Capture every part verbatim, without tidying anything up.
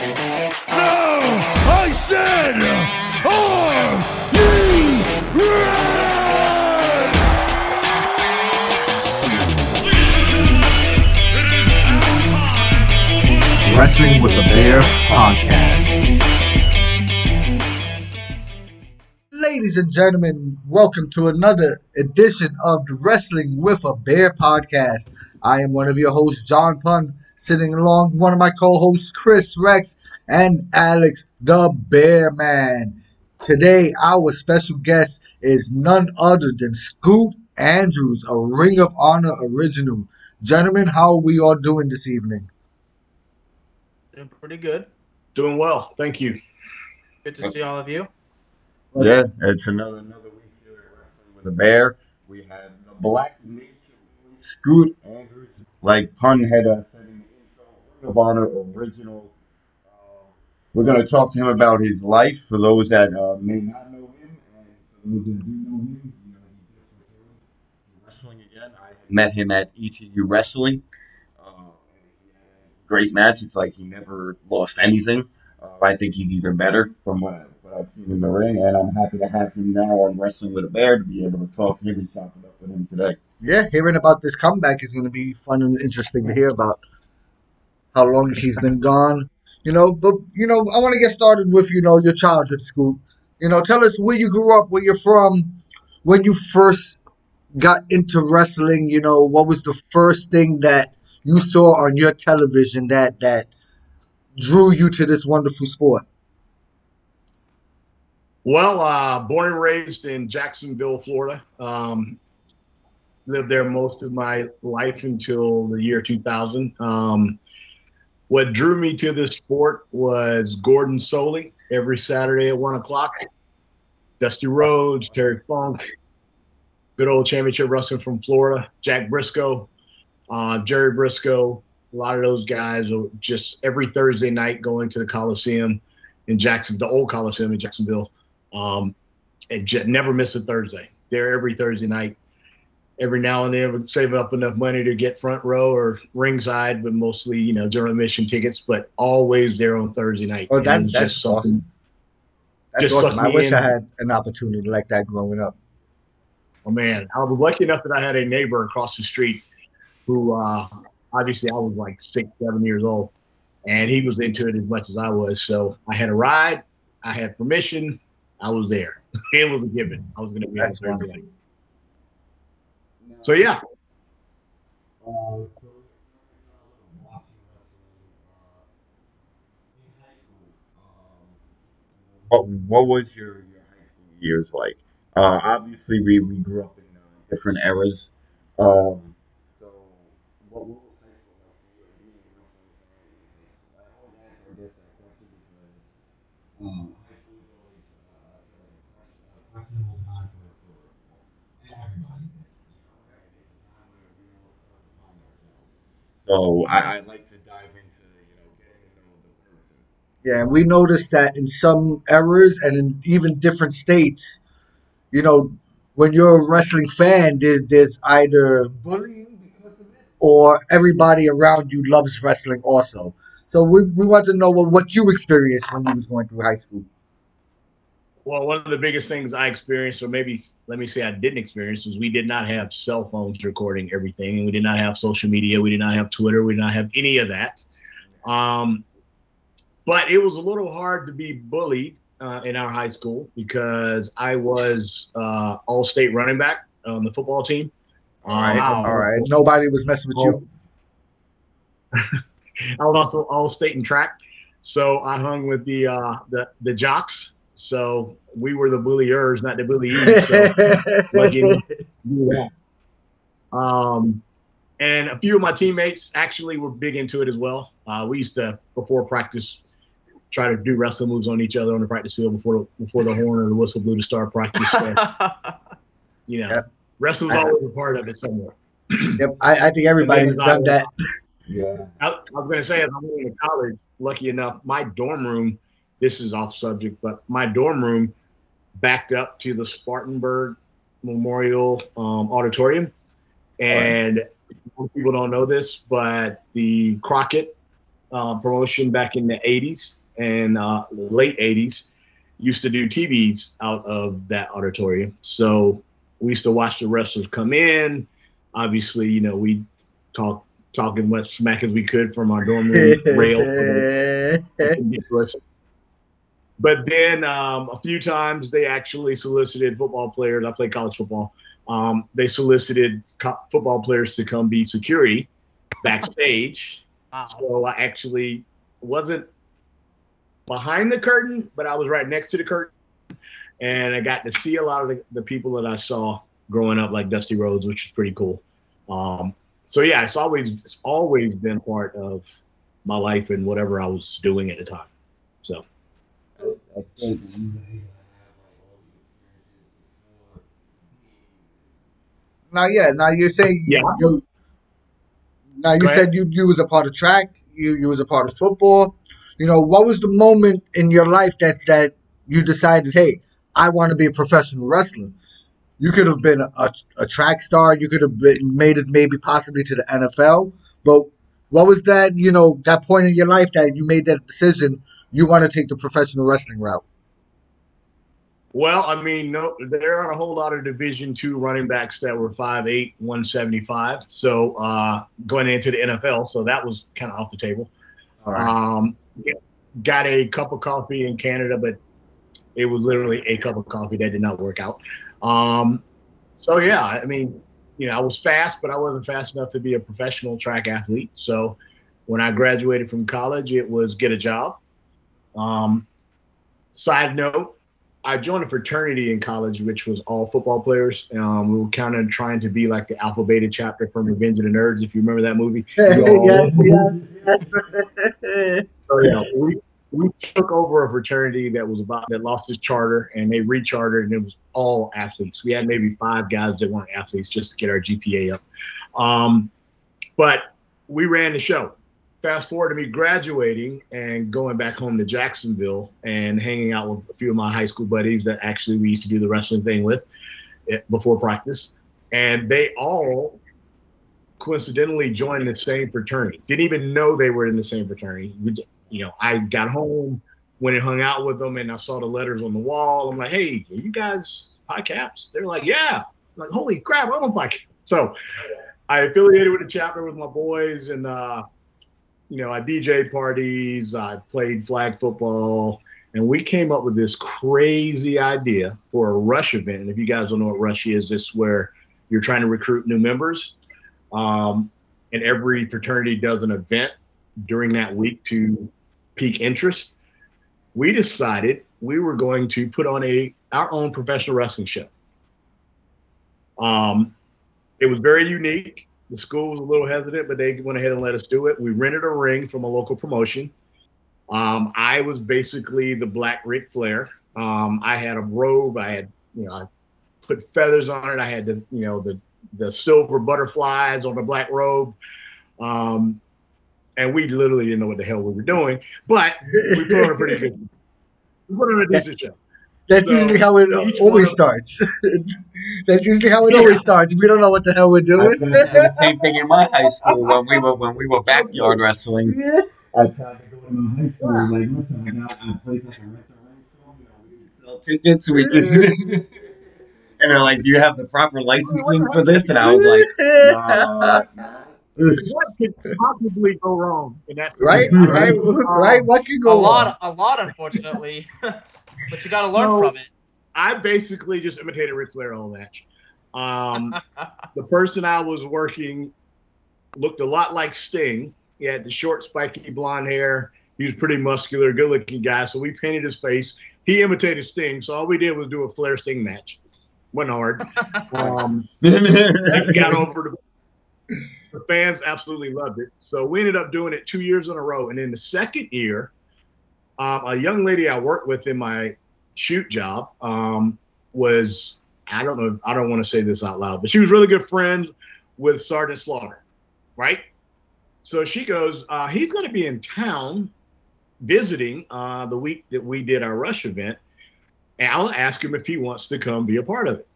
No! I said, are you ready? Wrestling with a Bear podcast. Ladies and gentlemen, welcome to another edition of the Wrestling with a Bear podcast. I am one of your hosts, John Punn, sitting along one of my co-hosts, Chris Rex and Alex the Bear Man. Today, our special guest is none other than Scoot Andrews, a Ring of Honor original. Gentlemen, how are we all doing this evening? Doing pretty good. Doing well, thank you. Good to see all of you. Yeah, it's another another week here at Wrestling with a Bear. We have the Black Nature Scoot Andrews, like Pun had us. Of Honor original. Uh, we're going to talk to him about his life for those that uh, may not know him, and for those that do know him, you know, he wrestling again. I met him at E T U Wrestling. Uh, great match. It's like he never lost anything. Uh, I think he's even better from what, I, what I've seen in the ring, and I'm happy to have him now on Wrestling with a Bear to be able to talk to him and chop it up with him today. Yeah, hearing about this comeback is going to be fun and interesting to hear about. How long she's been gone, you know. But, you know, I want to get started with, you know, your childhood, Scoot. You know, tell us where you grew up, where you're from, when you first got into wrestling, you know, what was the first thing that you saw on your television that, that drew you to this wonderful sport? Well, uh, born and raised in Jacksonville, Florida. Um, lived there most of my life until the year two thousand. Um, What drew me to this sport was Gordon Solie every Saturday at one o'clock. Dusty Rhodes, Terry Funk, good old championship wrestling from Florida, Jack Brisco, uh, Jerry Brisco. A lot of those guys were just every Thursday night going to the Coliseum in Jacksonville, the old Coliseum in Jacksonville, um, and j- never miss a Thursday. They're every Thursday night. Every now and then, would save up enough money to get front row or ringside, but mostly, you know, general admission tickets. But always there on Thursday night. Oh, that, that's awesome! That's awesome. I wish in. I had an opportunity like that growing up. Oh man, I was lucky enough that I had a neighbor across the street who, uh, obviously, I was like six, seven years old, and he was into it as much as I was. So I had a ride, I had permission, I was there. It was a given. I was going to be that's on Thursday night. So, yeah. Uh, what, what was your, your high school years like? Uh, obviously, we, we grew up in uh, different eras. Um, so, what was high school like? I always ask that question because high school is always a questionable time for everybody. So I, I like to dive into, you know, getting to know the person. Yeah, and we noticed that in some eras and in even different states, you know, when you're a wrestling fan, there's, there's either bullying because of it or everybody around you loves wrestling also. So we, we want to know what, what you experienced when you was going through high school. Well, one of the biggest things I experienced, or maybe let me say I didn't experience, is we did not have cell phones recording everything, and we did not have social media. We did not have Twitter. We did not have any of that. Um, but it was a little hard to be bullied uh, in our high school because I was uh, all-state running back on the football team. All right. Um, all right. Nobody was messing with you. I was also all-state in track, so I hung with the uh, the, the jocks. So we were the bulliers, not the bullies. So, um, and a few of my teammates actually were big into it as well. Uh, we used to, before practice, try to do wrestling moves on each other on the practice field before before the horn or the whistle blew to start practice. So, you know, yep. Wrestling was always a part of it somewhere. Yep, I, I think everybody's done that. Yeah, I, I was going to say, as I went into college, lucky enough, my dorm room. This is off subject, but my dorm room backed up to the Spartanburg Memorial um, Auditorium. And right. People don't know this, but the Crockett uh, promotion back in the eighties and uh, late eighties. Used to do T Vs out of that auditorium. So we used to watch the wrestlers come in. Obviously, you know, we talk talking much smack as we could from our dorm room rail. But then um, a few times they actually solicited football players. I played college football. Um, they solicited co football players to come be security backstage. Wow. So I actually wasn't behind the curtain, but I was right next to the curtain. And I got to see a lot of the, the people that I saw growing up, like Dusty Rhodes, which is pretty cool. Um, so, yeah, it's always, it's always been part of my life and whatever I was doing at the time. So. That's good. Now, yeah, now you're saying yeah. you, now you said you, you was a part of track, you, you was a part of football. You know, what was the moment in your life that, that you decided, hey, I want to be a professional wrestler? You could have been a, a track star. You could have been, made it maybe possibly to the N F L. But what was that, you know, that point in your life that you made that decision you want to take the professional wrestling route? Well, I mean, no, there are a whole lot of Division two running backs that were five eight, one seventy-five. So uh, going into the N F L, so that was kind of off the table. All right. Um, yeah, got a cup of coffee in Canada, but it was literally a cup of coffee that did not work out. Um, so yeah, I mean, you know, I was fast, but I wasn't fast enough to be a professional track athlete. So when I graduated from college, it was get a job. Um, side note. I joined a fraternity in college, which was all football players. Um, we were kind of trying to be like the Alpha Beta chapter from Revenge of the Nerds, if you remember that movie. yes, yes, yes. So, yeah, we, we took over a fraternity that was about that lost its charter, and they rechartered, and it was all athletes. We had maybe five guys that weren't athletes just to get our G P A up. Um, but we ran the show. Fast forward to me graduating and going back home to Jacksonville and hanging out with a few of my high school buddies that actually we used to do the wrestling thing with before practice. And they all coincidentally joined the same fraternity. Didn't even know they were in the same fraternity. We, you know, I got home, went and hung out with them, and I saw the letters on the wall. I'm like, hey, are you guys Pi Caps? They're like, yeah. I'm like, holy crap, I'm on Pi Caps. So I affiliated with the chapter with my boys, and uh, you know, I D J parties, I played flag football, and we came up with this crazy idea for a Rush event. And if you guys don't know what Rush is, this is where you're trying to recruit new members. Um, and every fraternity does an event during that week to pique interest. We decided we were going to put on a our own professional wrestling show. Um, it was very unique. The school was a little hesitant, but they went ahead and let us do it. We rented a ring from a local promotion. Um, I was basically the black Ric Flair. Um, I had a robe. I had, you know, I put feathers on it. I had the, you know, the, the silver butterflies on the black robe. Um, and we literally didn't know what the hell we were doing, but we put on a pretty good, we put on a decent show. That's so, usually how it always starts. That's usually how it yeah. always starts. We don't know what the hell we're doing. I was, I was the same thing in my high school when we were when we were backyard wrestling. Yeah. That's how they go to my high school. I was like, listen, I got a place I can rent the ring from. We can sell tickets. We can. And they're like, do you have the proper licensing for this? And I was like, nah. What could possibly go wrong in that? Right, right, right. What could go wrong? A lot, a lot, unfortunately. But you got to learn so, from it. I basically just imitated Ric Flair all match. Um, the person I was working looked a lot like Sting. He had the short, spiky blonde hair. He was pretty muscular, good-looking guy. So we painted his face. He imitated Sting. So all we did was do a Flair-Sting match. Went hard. Um, that got over the, the fans. Absolutely loved it. So we ended up doing it two years in a row. And in the second year, Um, a young lady I worked with in my shoot job um, was, I don't know, I don't want to say this out loud, but she was really good friends with Sergeant Slaughter, right? So she goes, uh, he's going to be in town visiting uh, the week that we did our Rush event, and I'll ask him if he wants to come be a part of it.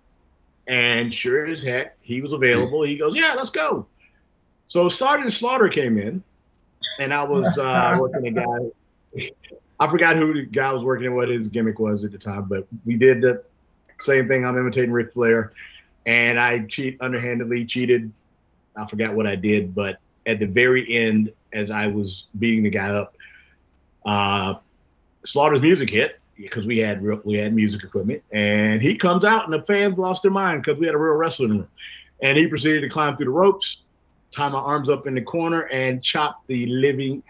And sure as heck, he was available. He goes, yeah, let's go. So Sergeant Slaughter came in. and I was uh, working a guy. I forgot who the guy was working and what his gimmick was at the time, but we did the same thing. I'm imitating Ric Flair, and I cheat underhandedly cheated. I forgot what I did, but at the very end, as I was beating the guy up, uh, Slaughter's music hit because we had real, we had music equipment, and he comes out, and the fans lost their mind because we had a real wrestling room, and he proceeded to climb through the ropes, tie my arms up in the corner, and chop the living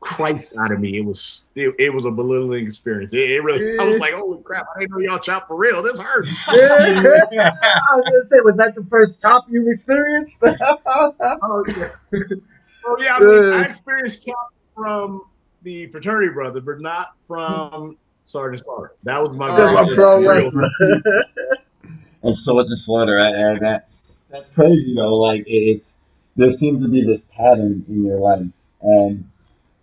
Christ out of me. It was it, it was a belittling experience. It, it really, I was like, holy crap! I didn't know y'all chop for real. This hurts. Yeah. I was gonna say, was that the first chop you experienced? Oh yeah, oh, yeah I, mean, I experienced chop from the fraternity brother, but not from Sergeant Slaughter. That was my oh, brother. And so it's a Slaughter. I, I, that that's crazy though. Like it's there seems to be this pattern in your life, and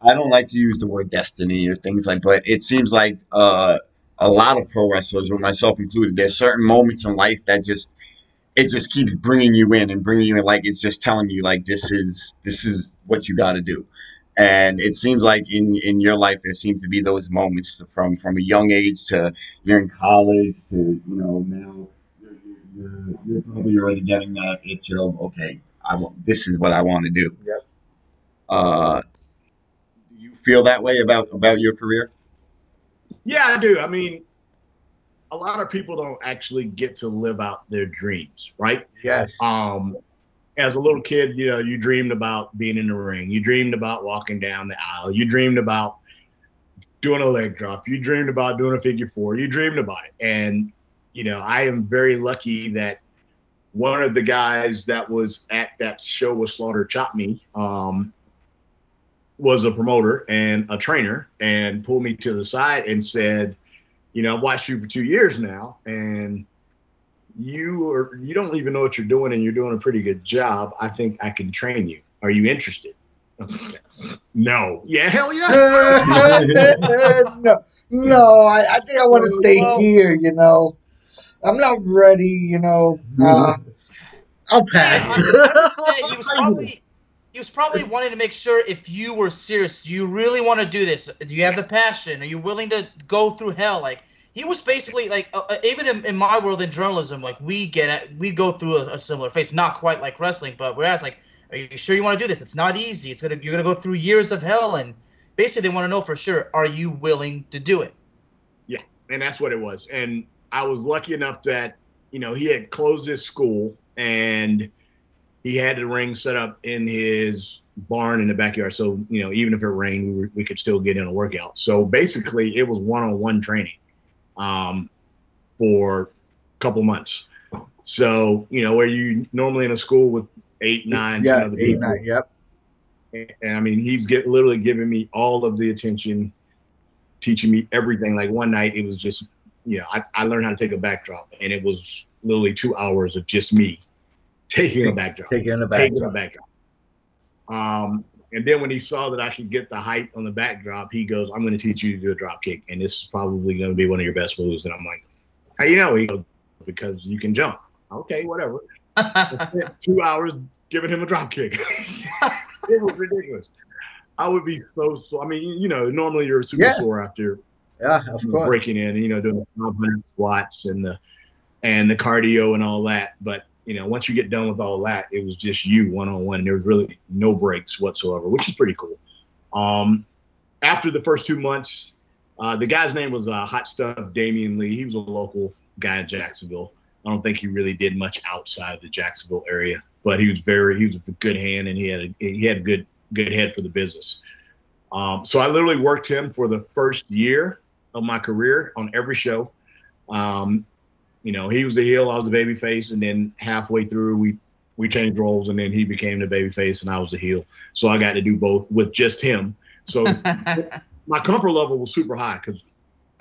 I don't like to use the word destiny or things like, but it seems like uh, a lot of pro wrestlers, myself included, there's certain moments in life that just, it just keeps bringing you in and bringing you in. Like, it's just telling you like, this is, this is what you got to do. And it seems like in, in your life, there seems to be those moments from, from a young age to you're in college to, you know, now you're, you're, you're probably already getting that itch of, okay, I want, this is what I want to do. Yep. Uh, feel that way about about your career? Yeah, I do. I mean, a lot of people don't actually get to live out their dreams, right? Yes. Um, as a little kid, you know, you dreamed about being in the ring. You dreamed about walking down the aisle. You dreamed about doing a leg drop. You dreamed about doing a figure four. You dreamed about it. And, you know, I am very lucky that one of the guys that was at that show with Slaughter chopped me. Um, was a promoter and a trainer and pulled me to the side and said, you know, I've watched you for two years now and you are, you don't even know what you're doing and you're doing a pretty good job. I think I can train you. Are you interested? No. Yeah, hell yeah. no, no I, I think I want to stay here, you know. I'm not ready, you know. Uh, I'll pass. He was probably wanting to make sure if you were serious, do you really want to do this? Do you have the passion? Are you willing to go through hell? Like he was basically like, uh, even in, in my world in journalism, like we get at, we go through a, a similar phase, not quite like wrestling, but whereas like, are you sure you want to do this? It's not easy. It's gonna you're gonna go through years of hell, and basically they want to know for sure, are you willing to do it? Yeah, and that's what it was. And I was lucky enough that you know he had closed his school and. He had the ring set up in his barn in the backyard. So, you know, even if it rained, we, were, we could still get in a workout. So basically it was one-on-one training um, for a couple months. So, you know, where you normally in a school with eight, nine. Yeah, other eight, people. nine, yep. And, and I mean, he's get, literally giving me all of the attention, teaching me everything. Like one night it was just, you know, I, I learned how to take a backdrop and it was literally two hours of just me. Taking a backdrop. Taking a backdrop. Back um, and then when he saw that I could get the height on the backdrop, he goes, I'm going to teach you to do a drop kick, and this is probably going to be one of your best moves. And I'm like, how you know? He goes, because you can jump. Okay, whatever. Two hours giving him a drop kick. It was ridiculous. I would be so sore. I mean, you know, normally you're super yeah. sore after yeah, of course. breaking in, you know, doing the five hundred squats and the, and the cardio and all that, but you know, once you get done with all that, it was just you one-on-one. And there was really no breaks whatsoever, which is pretty cool. Um, after the first two months, uh, the guy's name was uh, Hot Stuff Damian Lee. He was a local guy in Jacksonville. I don't think he really did much outside of the Jacksonville area, but he was very he was a good hand and he had a, he had a good good head for the business. Um, so I literally worked him for the first year of my career on every show. Um, You know, he was the heel, I was the babyface, and then halfway through we we changed roles, and then he became the babyface, and I was the heel. So I got to do both with just him. So my comfort level was super high because,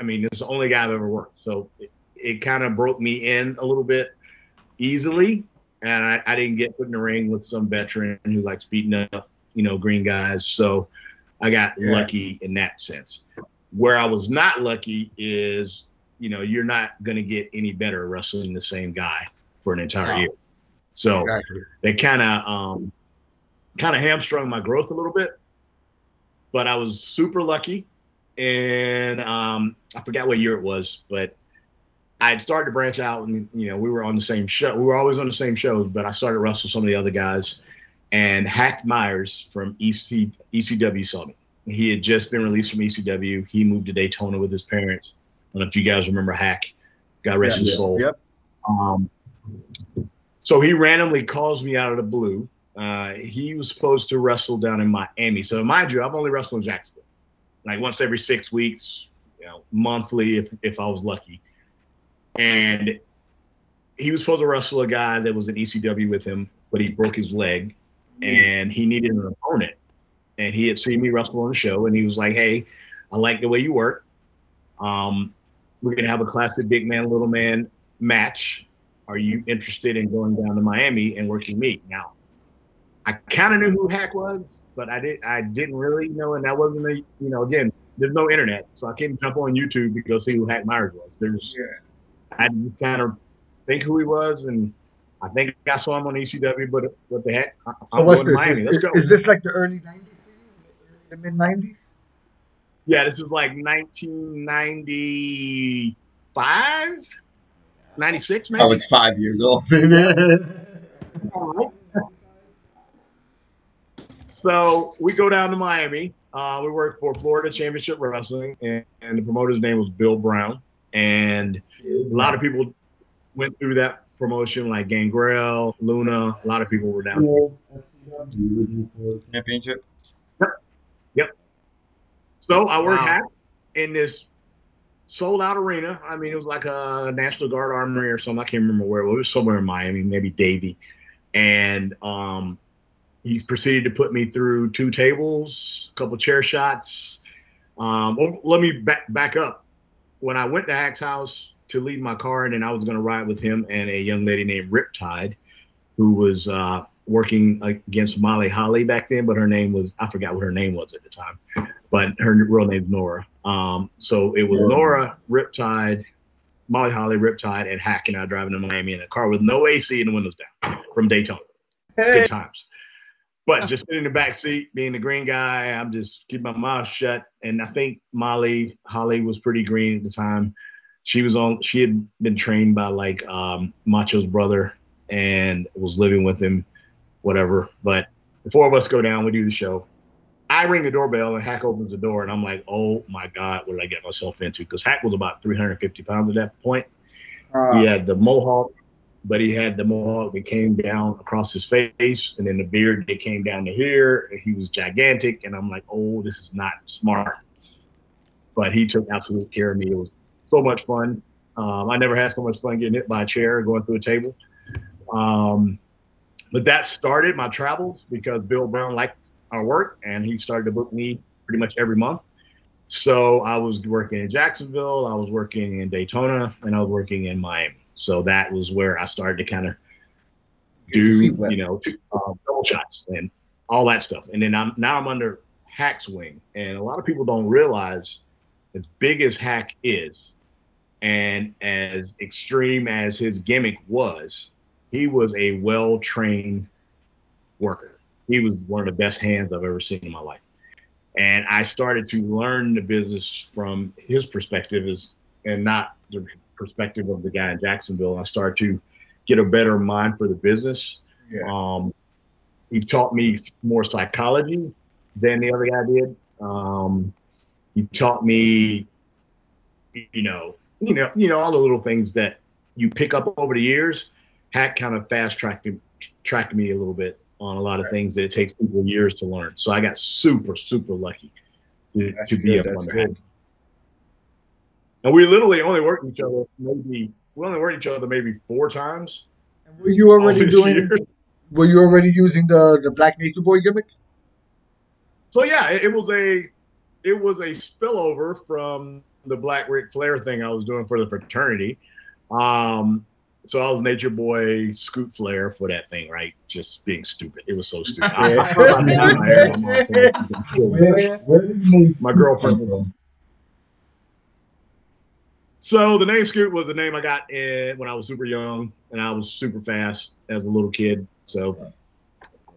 I mean, it's the only guy I've ever worked. So it, it kind of broke me in a little bit easily, and I, I didn't get put in the ring with some veteran who likes beating up, you know, green guys. So I got yeah. lucky in that sense. Where I was not lucky is – you know, you're not going to get any better wrestling the same guy for an entire wow. year. So exactly. they kind of um, kind of hamstrung my growth a little bit. But I was super lucky, and um, I forgot what year it was, but I had started to branch out, and you know, we were on the same show. We were always on the same shows, but I started to wrestle some of the other guys, and Hack Myers from E C, E C W saw me. He had just been released from E C W. He moved to Daytona with his parents. I don't know if you guys remember Hack. God rest yeah, his yeah. soul. Yep. Um, so he randomly calls me out of the blue. Uh, he was supposed to wrestle down in Miami. So mind you, I've only wrestled in Jacksonville, like once every six weeks, you know, monthly if, if I was lucky. And he was supposed to wrestle a guy that was in E C W with him, but he broke his leg and he needed an opponent. And he had seen me wrestle on the show, and he was like, hey, I like the way you work. Um, we're going to have a classic big man, little man match. Are you interested in going down to Miami and working me? Now, I kind of knew who Hack was, but I, did, I didn't really know, and that wasn't a, you know, again, there's no internet, so I couldn't jump on YouTube to go see who Hack Myers was. There's, yeah. I didn't kind of think who he was, and I think I saw him on E C W, but what the heck? I, so I'm what's this? Is, is, is this like the early nineties? The mid nineties? Yeah, this is like nineteen ninety-five, ninety-six, maybe. I was five years old. So we go down to Miami. Uh, we worked for Florida Championship Wrestling, and, and the promoter's name was Bill Brown. And a lot of people went through that promotion, like Gangrel, Luna. A lot of people were down there. Championship. Yep. So I worked wow. in this sold-out arena. I mean, it was like a National Guard Armory or something. I can't remember where. It was somewhere in Miami, maybe Davie. And um, he proceeded to put me through two tables, a couple chair shots. Um, well, let me back, back up. When I went to Hack's house to leave my car, and then I was going to ride with him and a young lady named Riptide, who was uh, – working against Molly Holly back then, but her name was, I forgot what her name was at the time, but her real name is Nora. Um, so it was yeah. Nora, Riptide, Molly Holly, Riptide, and Hack and I driving to Miami in a car with no A C and the windows down from Daytona. Hey. Good times. But just sitting in the back seat, being the green guy, I'm just keeping my mouth shut. And I think Molly Holly was pretty green at the time. She was on, she had been trained by like um, Macho's brother and was living with him. Whatever, but the four of us go down, we do the show. I ring the doorbell and Hack opens the door, and I'm like, oh my God, what did I get myself into? Because Hack was about three hundred fifty pounds at that point. Uh, he had the mohawk, but he had the mohawk that came down across his face, and then the beard that came down to here. He was gigantic, and I'm like, oh, this is not smart. But he took absolute care of me. It was so much fun. Um, I never had so much fun getting hit by a chair or going through a table. Um, But that started my travels because Bill Brown liked our work, and he started to book me pretty much every month. So I was working in Jacksonville, I was working in Daytona, and I was working in Miami. So that was where I started to kind of do, you know, um, double shots and all that stuff. And then I'm, now I'm under Hack's wing. And a lot of people don't realize as big as Hack is and as extreme as his gimmick was, he was a well-trained worker. He was one of the best hands I've ever seen in my life. And I started to learn the business from his perspective is, and not the perspective of the guy in Jacksonville. I started to get a better mind for the business. Yeah. Um, he taught me more psychology than the other guy did. Um, he taught me, you know, you know, you know, all the little things that you pick up over the years. Hack kind of fast tracked tracked me a little bit on a lot of right. things that it takes people years to learn. So I got super, super lucky to, to be up on Hack. And we literally only worked each other maybe we only worked each other maybe four times. And were you already doing? Year. Were you already using the the Black Nature Boy gimmick? So yeah, it, it was a it was a spillover from the Black Ric Flair thing I was doing for the fraternity. Um, So I was Nature Boy, Scoot Flair for that thing, right? Just being stupid. It was so stupid. I, I mean, I'm married, I'm awesome. My girlfriend. So the name Scoot was the name I got in, when I was super young, and I was super fast as a little kid. So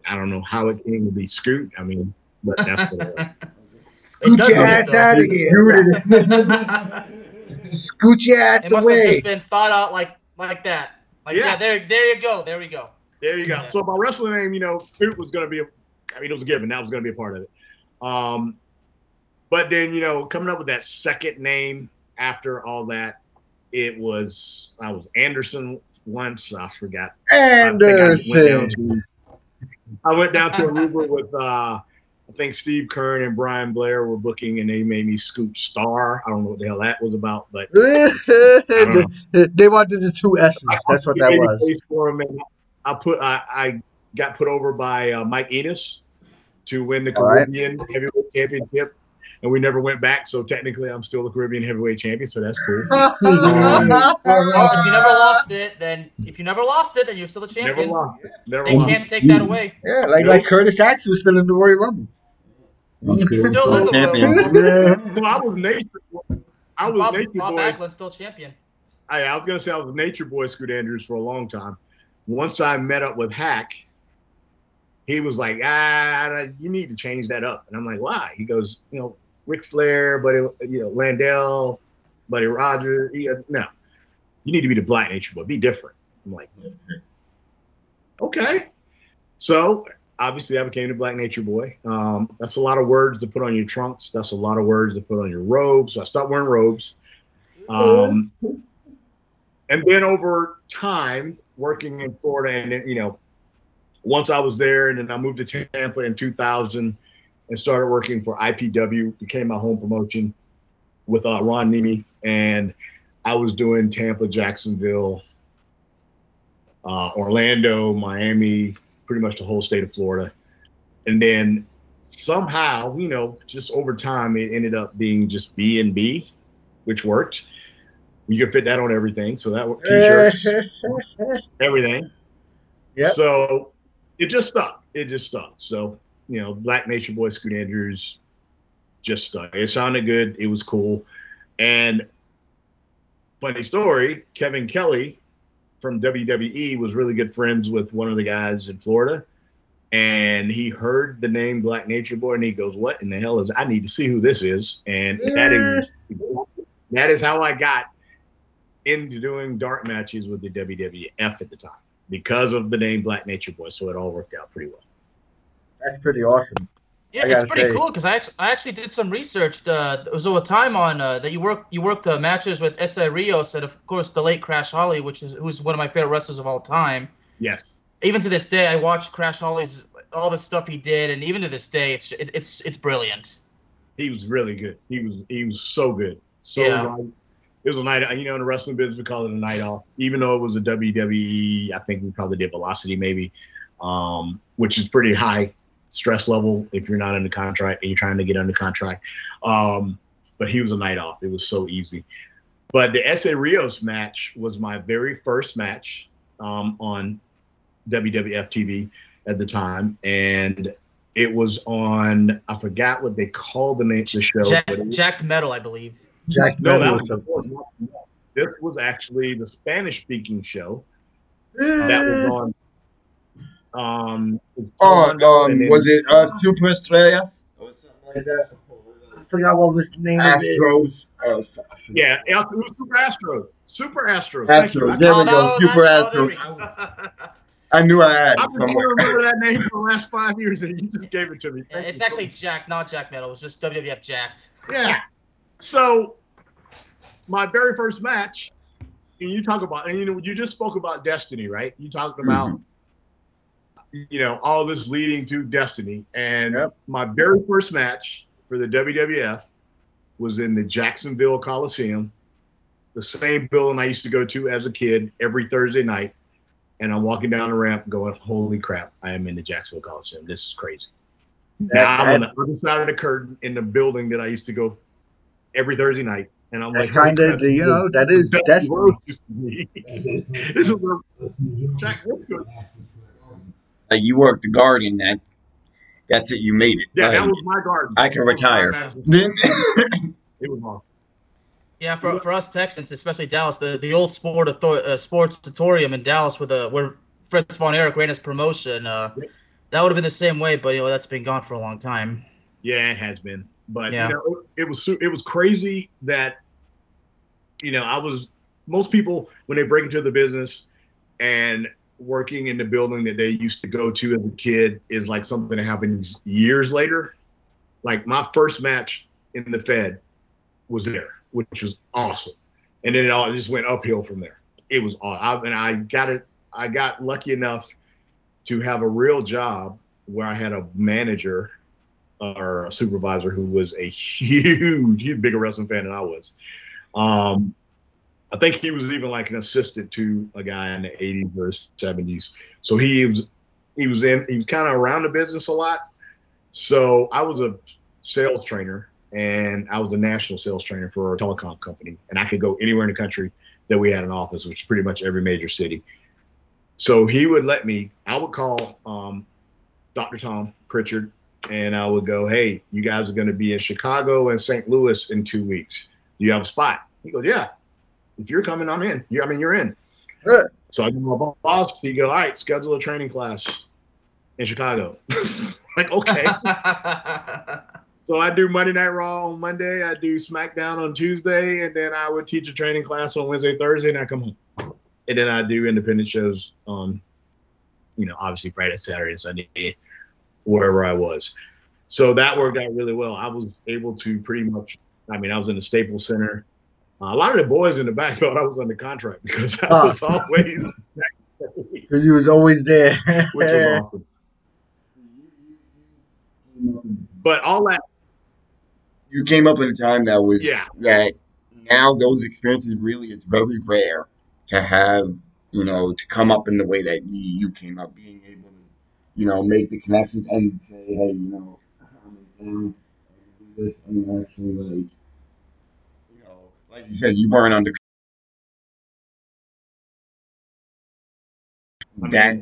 I don't know how it came to be Scoot. I mean, but that's what it was. Scoot your ass though. out of here. Scoot your ass away. It must away. have just been thought out like like that. Like yeah. yeah, there, there you go, there we go, there you go. Yeah. So my wrestling name, you know, Scoot was gonna be. A, I mean, it was a given. That was gonna be a part of it. Um, but then you know, coming up with that second name after all that, it was I was Anderson once. I forgot Anderson. I went down to Aruba with, uh, I think, Steve Kern and Brian Blair were booking, and they made me Scoot Star. I don't know what the hell that was about, but they, they wanted the two S's. That's what that was. For him, and I put, I, I got put over by uh, Mike Enos to win the Caribbean right. Heavyweight Championship, and we never went back. So technically, I'm still the Caribbean Heavyweight Champion. So that's cool. um, well, if you never lost it, then if you never lost it, then you're still the champion. Never lost it. Never they lost can't it. take that away. Yeah, like like Curtis Axel was still in the Royal Rumble. Still so champion. Yeah. So I was Nature Boy. I was Bob, Nature Bob Boy. Backlund still champion. I, I was gonna say I was Nature Boy Scoot Andrews for a long time. Once I met up with Hack, he was like, "Ah, you need to change that up." And I'm like, "Why?" He goes, "You know, Ric Flair, Buddy, you know, Landell, Buddy Rogers. He, uh, no, you need to be the Black Nature Boy. Be different." I'm like, "Okay." So. Obviously, I became the Black Nature Boy. Um, that's a lot of words to put on your trunks. That's a lot of words to put on your robes. So I stopped wearing robes. Um, and then over time, working in Florida, and then, you know, once I was there, and then I moved to Tampa in two thousand and started working for I P W, became my home promotion with uh, Ron Niemi. And I was doing Tampa, Jacksonville, uh, Orlando, Miami, pretty much the whole state of Florida. And then somehow, you know, just over time, it ended up being just B and B, which worked. You could fit that on everything. So that worked. T-shirts, everything. Yeah. So it just stuck. It just stuck. So, you know, Black Nature Boy Scoot Andrews just stuck. It sounded good. It was cool. And funny story, Kevin Kelly from W W E was really good friends with one of the guys in Florida, and he heard the name Black Nature Boy, and he goes, "What in the hell is? I need to see who this is." And yeah. that is that is how I got into doing dark matches with the W W F at the time, because of the name Black Nature Boy. So it all worked out pretty well. That's pretty awesome. Yeah, I it's pretty say. cool because I actually, I actually did some research. Uh, there was a time on uh, that you worked you worked uh, matches with Essa Rios and of course the late Crash Holly, which is who's one of my favorite wrestlers of all time. Yes. Even to this day, I watched Crash Holly's all the stuff he did, and even to this day, it's it, it's it's brilliant. He was really good. He was he was so good. So yeah. Right. It was a night. You know, in the wrestling business, we call it a night off. Even though it was a W W E, I think we probably did Velocity maybe, um, which is pretty high stress level if you're not under contract and you're trying to get under contract. Um, but he was a night off. It was so easy. But the Essa Rios match was my very first match um, on W W F T V at the time. And it was on, I forgot what they called the name of the show. Jack, Jacked Metal, I believe. Jacked no, Metal. Was this was actually the Spanish-speaking show that was on Um, oh, um, was it uh, Super Astros or something like that? I forgot what was the name of it. Astros. Oh, yeah, it was Super Astros. Super Astros. Astros. There we go. Super Astros. I knew I had it somewhere. I've been remember that name for the last five years, and you just gave it to me. Thank it's you. actually Jacked, not Jack Metal. It was just W W F Jacked. Yeah. So, my very first match, and you talk about, and you know, you just spoke about destiny, right? You talked about. Mm-hmm. You know, all this leading to destiny. And yep. my very first match for the W W F was in the Jacksonville Coliseum, the same building I used to go to as a kid every Thursday night. And I'm walking down the ramp going, holy crap, I am in the Jacksonville Coliseum. This is crazy. Now I'm on the other side of the curtain in the building that I used to go every Thursday night. And I'm that's like, kind of, oh, you know, that is, that's, that's, that's, that's, that's, that's Like you worked the garden, that that's it. You made it. Yeah, like, that was my garden. I can retire. It was awesome. Yeah, for for us Texans, especially Dallas, the, the old sport uh, sports-atorium in Dallas, with the where Fritz Von Erich ran his promotion, uh, that would have been the same way. But you know that's been gone for a long time. Yeah, it has been. But yeah. you know, it was it was crazy that you know I was. Most people, when they break into the business and working in the building that they used to go to as a kid is like something that happens years later. Like my first match in the Fed was there, which was awesome. And then it all just went uphill from there. It was awesome. And I got it. I got lucky enough to have a real job where I had a manager or a supervisor who was a huge, huge bigger wrestling fan than I was. Um, I think he was even like an assistant to a guy in the eighties or seventies. So he was, he was in, he was kind of around the business a lot. So I was a sales trainer, and I was a national sales trainer for a telecom company, and I could go anywhere in the country that we had an office, which is pretty much every major city. So he would let me, I would call um, Doctor Tom Pritchard, and I would go, hey, you guys are going to be in Chicago and Saint Louis in two weeks. Do you have a spot? He goes, yeah. If you're coming, I'm in. You're, I mean, you're in. Good. So I give my boss, he goes, all right, schedule a training class in Chicago. Like, okay. So I do Monday Night Raw on Monday. I do SmackDown on Tuesday. And then I would teach a training class on Wednesday, Thursday, and I come home. And then I do independent shows on, you know, obviously Friday, Saturday, and Sunday, wherever I was. So that worked out really well. I was able to pretty much, I mean, I was in the Staples Center. Uh, a lot of the boys in the back thought I was under contract because I was oh. always because he was always there, which was awesome. But all that you came up in a time that was yeah. that now those experiences really it's very rare to have you know to come up in the way that you came up, being able to you know make the connections and say hey you know I'm do this and actually like. Like you said, you weren't under that.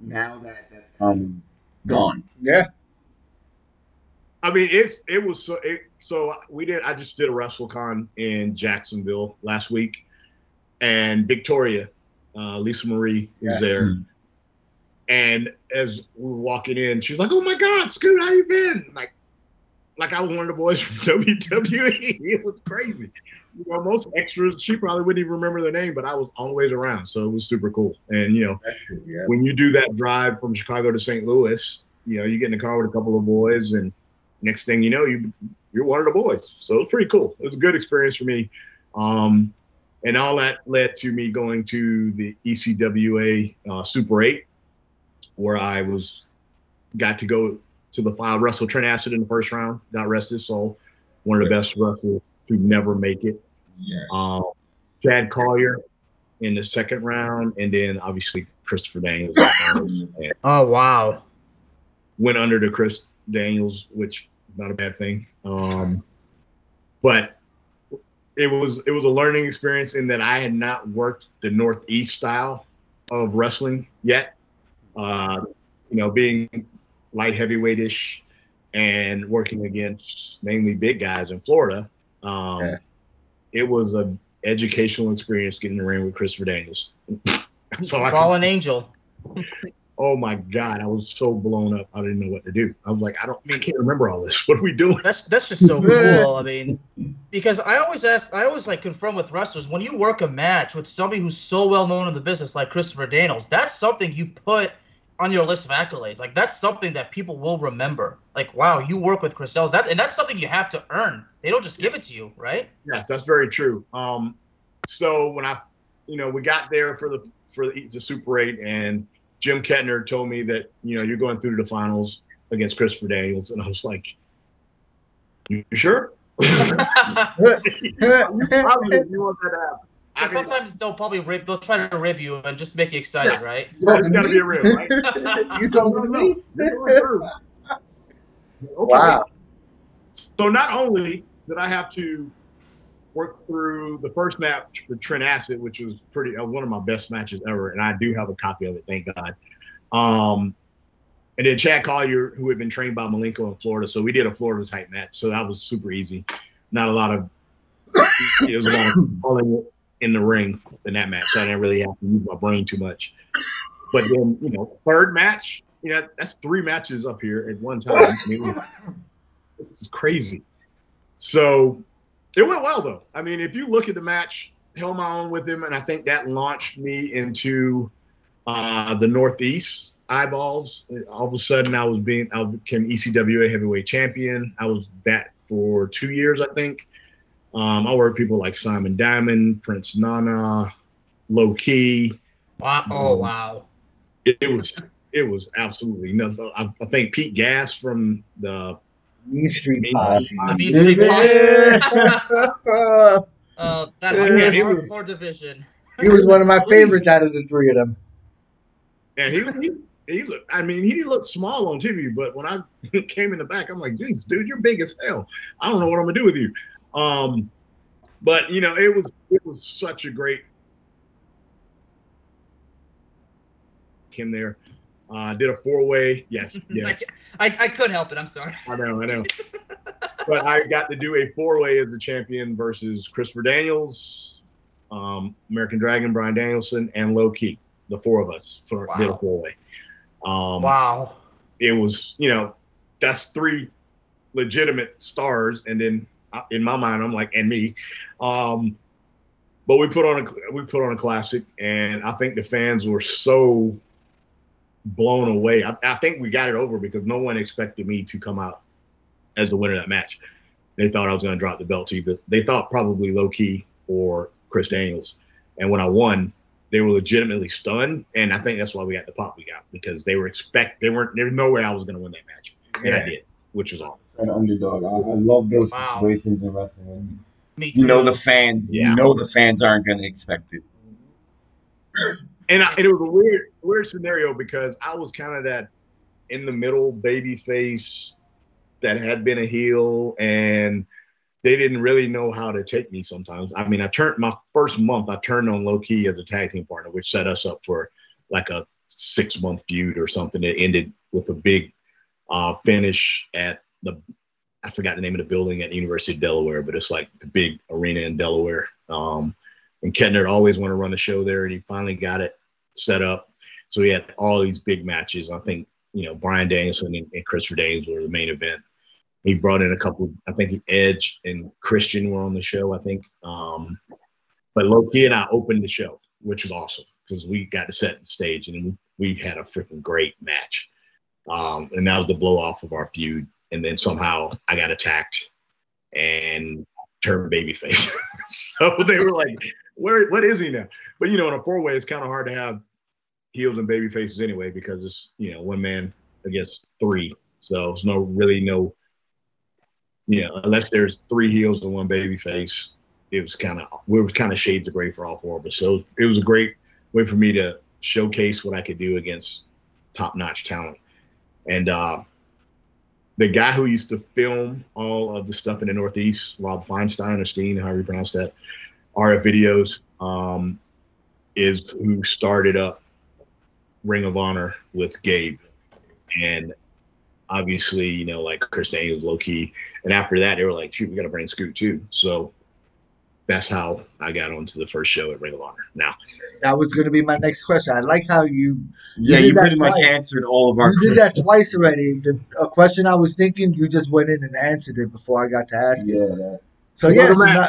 Now that that's um, gone, yeah. I mean, it's it was so it, so we did. I just did a WrestleCon in Jacksonville last week, and Victoria, uh, Lisa Marie was yes. there. And as we were walking in, she was like, "Oh my God, Scoot, how you been?" I'm like. Like I was one of the boys from W W E. It was crazy. You know, most extras, she probably wouldn't even remember their name, but I was always around, so it was super cool. And you know, yeah. when you do that drive from Chicago to Saint Louis, you know, you get in the car with a couple of boys, and next thing you know, you you're one of the boys. So it was pretty cool. It was a good experience for me, um, and all that led to me going to the E C W A uh, Super eight, where I was got to go. To the final wrestle Trent Acid in the first round, got rest his soul. One of the yes. best wrestlers to never make it. Yes. Um, Chad Collier in the second round, and then obviously Christopher Daniels. Oh wow! Went under to Chris Daniels, which not a bad thing. Um, but it was it was a learning experience in that I had not worked the Northeast style of wrestling yet. Uh, you know, being light heavyweight-ish, and working against mainly big guys in Florida. Um, yeah. It was an educational experience getting in the ring with Christopher Daniels. Fallen Angel. Oh, my God. I was so blown up. I didn't know what to do. I was like, I don't, I can't remember all this. What are we doing? That's that's just so cool. I mean, because I always ask, I always like confirm with wrestlers, when you work a match with somebody who's so well-known in the business like Christopher Daniels, that's something you put – on your list of accolades. Like, that's something that people will remember. Like, wow, you work with Chris Daniels. That's, and that's something you have to earn. They don't just give it to you, right? Yes, that's very true. Um, so when I, you know, we got there for the for the, the Super eight, and Jim Kettner told me that, you know, you're going through to the finals against Christopher Daniels. And I was like, you sure? Probably, you want that out. Sometimes they'll probably rip, they'll try to rib you and just make you excited, yeah. right? Yeah, it's got to be a rib, right? You told me. Okay. Wow. So not only did I have to work through the first match for Trent Acid, which was pretty uh, one of my best matches ever, and I do have a copy of it, thank God. Um, and then Chad Collier, who had been trained by Malenko in Florida, so we did a Florida-type match, so that was super easy. Not a lot of – it was a lot of calling it. In the ring in that match, so I didn't really have to use my brain too much. But then, you know, third match, you know, that's three matches up here at one time. I mean, this is crazy. So it went well, though. I mean, if you look at the match, held my own with him, and I think that launched me into uh, the Northeast eyeballs. All of a sudden, I was being I became E C W A heavyweight champion. I was that for two years, I think. Um, I worked with people like Simon Diamond, Prince Nana, Low Ki. Wow! Oh, um, wow! It, it was it was absolutely nothing. I, I think Pete Gass from the Mean Street Posse. The Mean Street Posse. Oh, that hardcore division. He was one of my favorites out of the three of them. Yeah, he he, he looked, I mean, he looked small on T V, but when I came in the back, I'm like, "Jeez, dude, you're big as hell. I don't know what I'm gonna do with you." Um, but you know, it was it was such a great. Him there, uh, did a four way. Yes, yeah. I, I I couldn't help it. I'm sorry. I know, I know. But I got to do a four-way as the champion versus Christopher Daniels, um, American Dragon, Brian Danielson, and Low Ki. The four of us for, wow. did a four-way. Um, wow. It was, you know, that's three legitimate stars. And then uh, in my mind, I'm like, and me. Um, but we put on a we put on a classic, and I think the fans were so blown away. I, I think we got it over because no one expected me to come out as the winner of that match. They thought I was going to drop the belt to either. They thought probably Low Ki or Chris Daniels. And when I won, they were legitimately stunned. And I think that's why we got the pop we got, because they were expect they weren't there was no way I was going to win that match, and yeah. I did, which was awesome. An underdog. I, I love those wow. situations in wrestling. You know the fans. Yeah. You know the fans aren't going to expect it. And, I, and it was a weird, weird scenario because I was kind of that in the middle baby face that had been a heel, and they didn't really know how to take me sometimes. I mean, I turned my first month, I turned on Low Ki as a tag team partner, which set us up for like a six month feud or something. It ended with a big uh, finish at the, I forgot the name of the building at the University of Delaware, but it's like the big arena in Delaware. Um, and Kettner always wanted to run a show there, and he finally got it set up. So he had all these big matches. I think, you know, Brian Danielson and, and Christopher Daniels were the main event. He brought in a couple of, I think Edge and Christian were on the show, I think. Um, but Low Ki and I opened the show, which was awesome because we got to set the stage, and we had a freaking great match. Um, and that was the blow off of our feud. And then somehow I got attacked and turned babyface. So they were like, "Where? What is he now?" But, you know, in a four-way, it's kind of hard to have heels and baby faces anyway because it's, you know, one man against three. So it's no really no. Yeah, unless there's three heels and one baby face, it was kind of we were kind of shades of gray for all four of us. So it was a great way for me to showcase what I could do against top-notch talent. And uh, the guy who used to film all of the stuff in the Northeast, Rob Feinstein or Steen, however you pronounce that, R F videos, um, is who started up Ring of Honor with Gabe. And obviously, you know, like Chris Daniels, Low Ki. And after that, they were like, shoot, we got to bring Scoot too. So that's how I got onto the first show at Ring of Honor. Now, that was going to be my next question. I like how you. Yeah, you, you pretty much answered all of our questions. You did that twice already. The, a question I was thinking, you just went in and answered it before I got to ask yeah. you. So, yeah, so, now,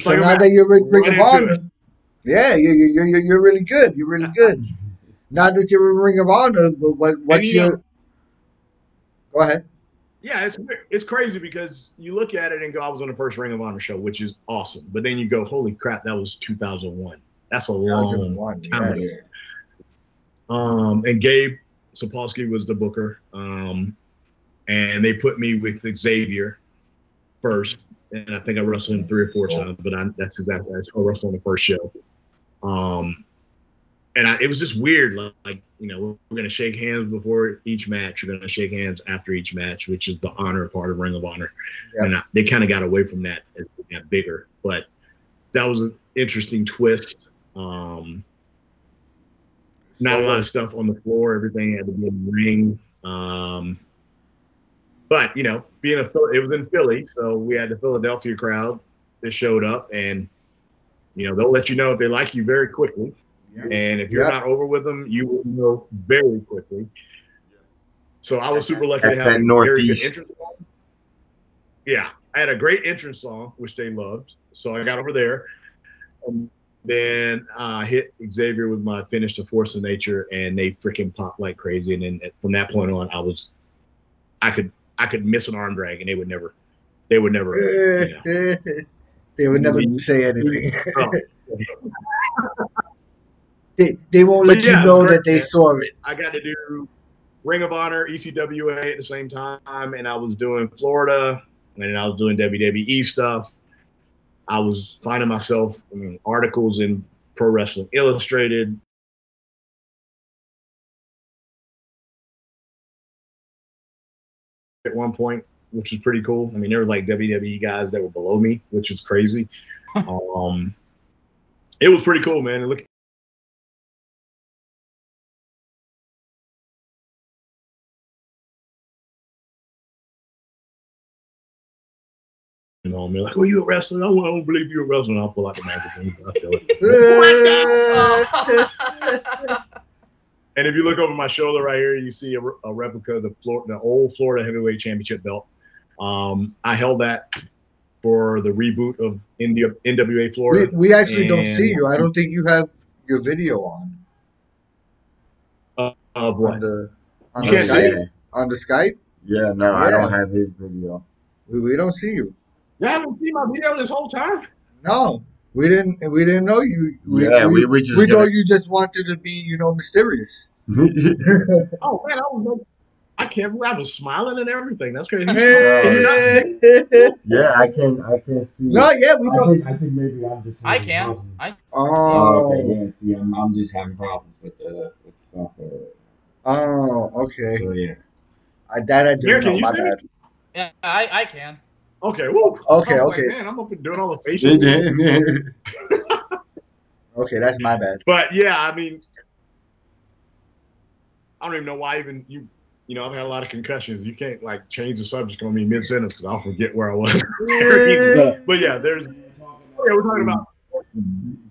so now that you're at Ring of Honor, yeah, you're, you're, you're really good. You're really good. Now that you're in Ring of Honor, but what, what's your. Know, Go ahead. Yeah, it's it's crazy because you look at it and go, I was on the first Ring of Honor show, which is awesome. But then you go, holy crap, that was two thousand one. That's a long time ago. Um, and Gabe Sapolsky was the booker. Um, and they put me with Xavier first. And I think I wrestled him three or four times, but I, that's exactly right. I wrestled on the first show. Um, And I, it was just weird, like, like you know, we're, we're going to shake hands before each match. We're going to shake hands after each match, which is the honor part of Ring of Honor. Yep. And I, they kind of got away from that as they got bigger. But that was an interesting twist. Um, not a lot of stuff on the floor. Everything had to be in the ring. Um, but, you know, being a it was in Philly, so we had the Philadelphia crowd that showed up. And, you know, they'll let you know if they like you very quickly. And if you're yep. not over with them, you will know very quickly. So I was super lucky to have a very good interest. Yeah, I had a great entrance song, which they loved. So I got over there. Um, then I uh, hit Xavier with my finish to Force of Nature, and they freaking popped like crazy. And then from that point on, I was, I could, I could miss an arm drag, and they would never, they would never, you know. They would never say anything. They, they won't let yeah, you know that they saw it. I got to do Ring of Honor, E C W A at the same time, and I was doing Florida, and I was doing W W E stuff. I was finding myself in articles in Pro Wrestling Illustrated. At one point, which was pretty cool. I mean, there were like W W E guys that were below me, which was crazy. um, it was pretty cool, man. And look, you know, me like, "Oh, you a wrestler? I don't believe you're a wrestler." I'll pull out the magazine. And if you look over my shoulder right here, you see a, a replica of the, Flor the old Florida Heavyweight Championship belt. Um, I held that for the reboot of N W A Florida. We, we actually and don't see you. I don't think you have your video on. Uh, uh, what? On the, on the Skype? On the Skype? Yeah, no, yeah. I don't have his video. We, we don't see you. Y'all haven't seen my video this whole time? No, we didn't. We didn't know you. We, yeah, we we, just we know you just wanted to be, you know, mysterious. Oh man, I was like, I can't believe I was smiling and everything. That's crazy. Yeah, I can. I can't see. No, yeah, we don't. I think, I think maybe I'm just. I can. Problems. I. Oh, okay, yeah, see, I'm, I'm just having problems with the with the software. Oh, okay. So, yeah, I that I didn't know. My bad. Yeah, I I can. Okay, well, okay, okay. Like, man, I'm up and doing all the facial. Okay, that's my bad. But yeah, I mean, I don't even know why even you. You know, I've had a lot of concussions. You can't like change the subject on me mid sentence because I'll forget where I was. But yeah, there's. Yeah, we're talking about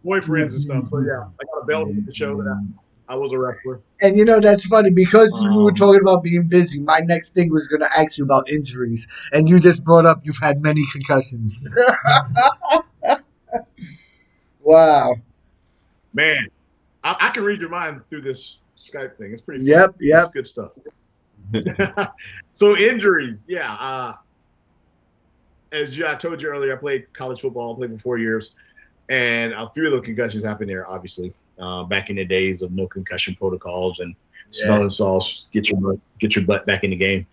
boyfriends and stuff. So yeah, I got a belt to show that I, I was a wrestler. And you know, that's funny because um, we were talking about being busy. My next thing was going to ask you about injuries, and you just brought up you've had many concussions. Wow, man, I, I can read your mind through this Skype thing. It's pretty. Yep, fun. Yep, it's good stuff. So injuries, yeah. Uh, as I told you earlier, I played college football. I played for four years, and a few of the concussions happened there. Obviously, uh, back in the days of no concussion protocols and yeah. smelling sauce, get your get your butt back in the game.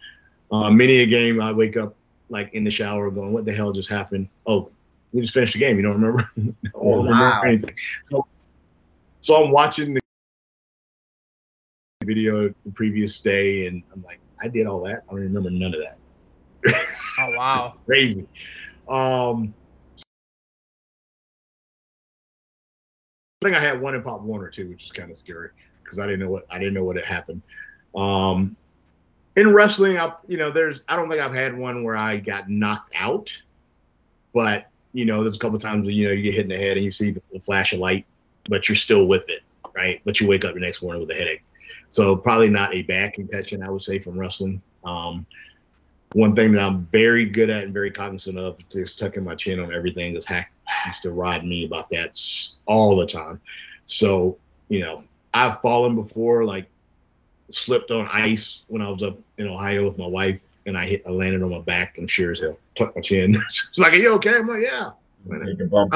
Uh, many a game, I wake up like in the shower going, "What the hell just happened? Oh, we just finished the game. You don't remember? Oh, don't wow. remember anything." So, so I'm watching the video the previous day, and I'm like, I did all that. I don't remember none of that. Oh wow, crazy. Um, I think I had one in Pop Warner too, which is kind of scary because I didn't know what I didn't know what had happened. Um, in wrestling, I you know, there's I don't think I've had one where I got knocked out, but you know, there's a couple of times you know you get hit in the head and you see the flash of light, but you're still with it, right? But you wake up the next morning with a headache. So probably not a bad concussion, I would say, from wrestling. Um, one thing that I'm very good at and very cognizant of is tucking my chin on everything. Because Hack used to ride me about that all the time. So, you know, I've fallen before, like slipped on ice when I was up in Ohio with my wife, and I hit, I landed on my back. I'm sure as hell tucked my chin. She's like, "Are you okay?" I'm like, "Yeah." I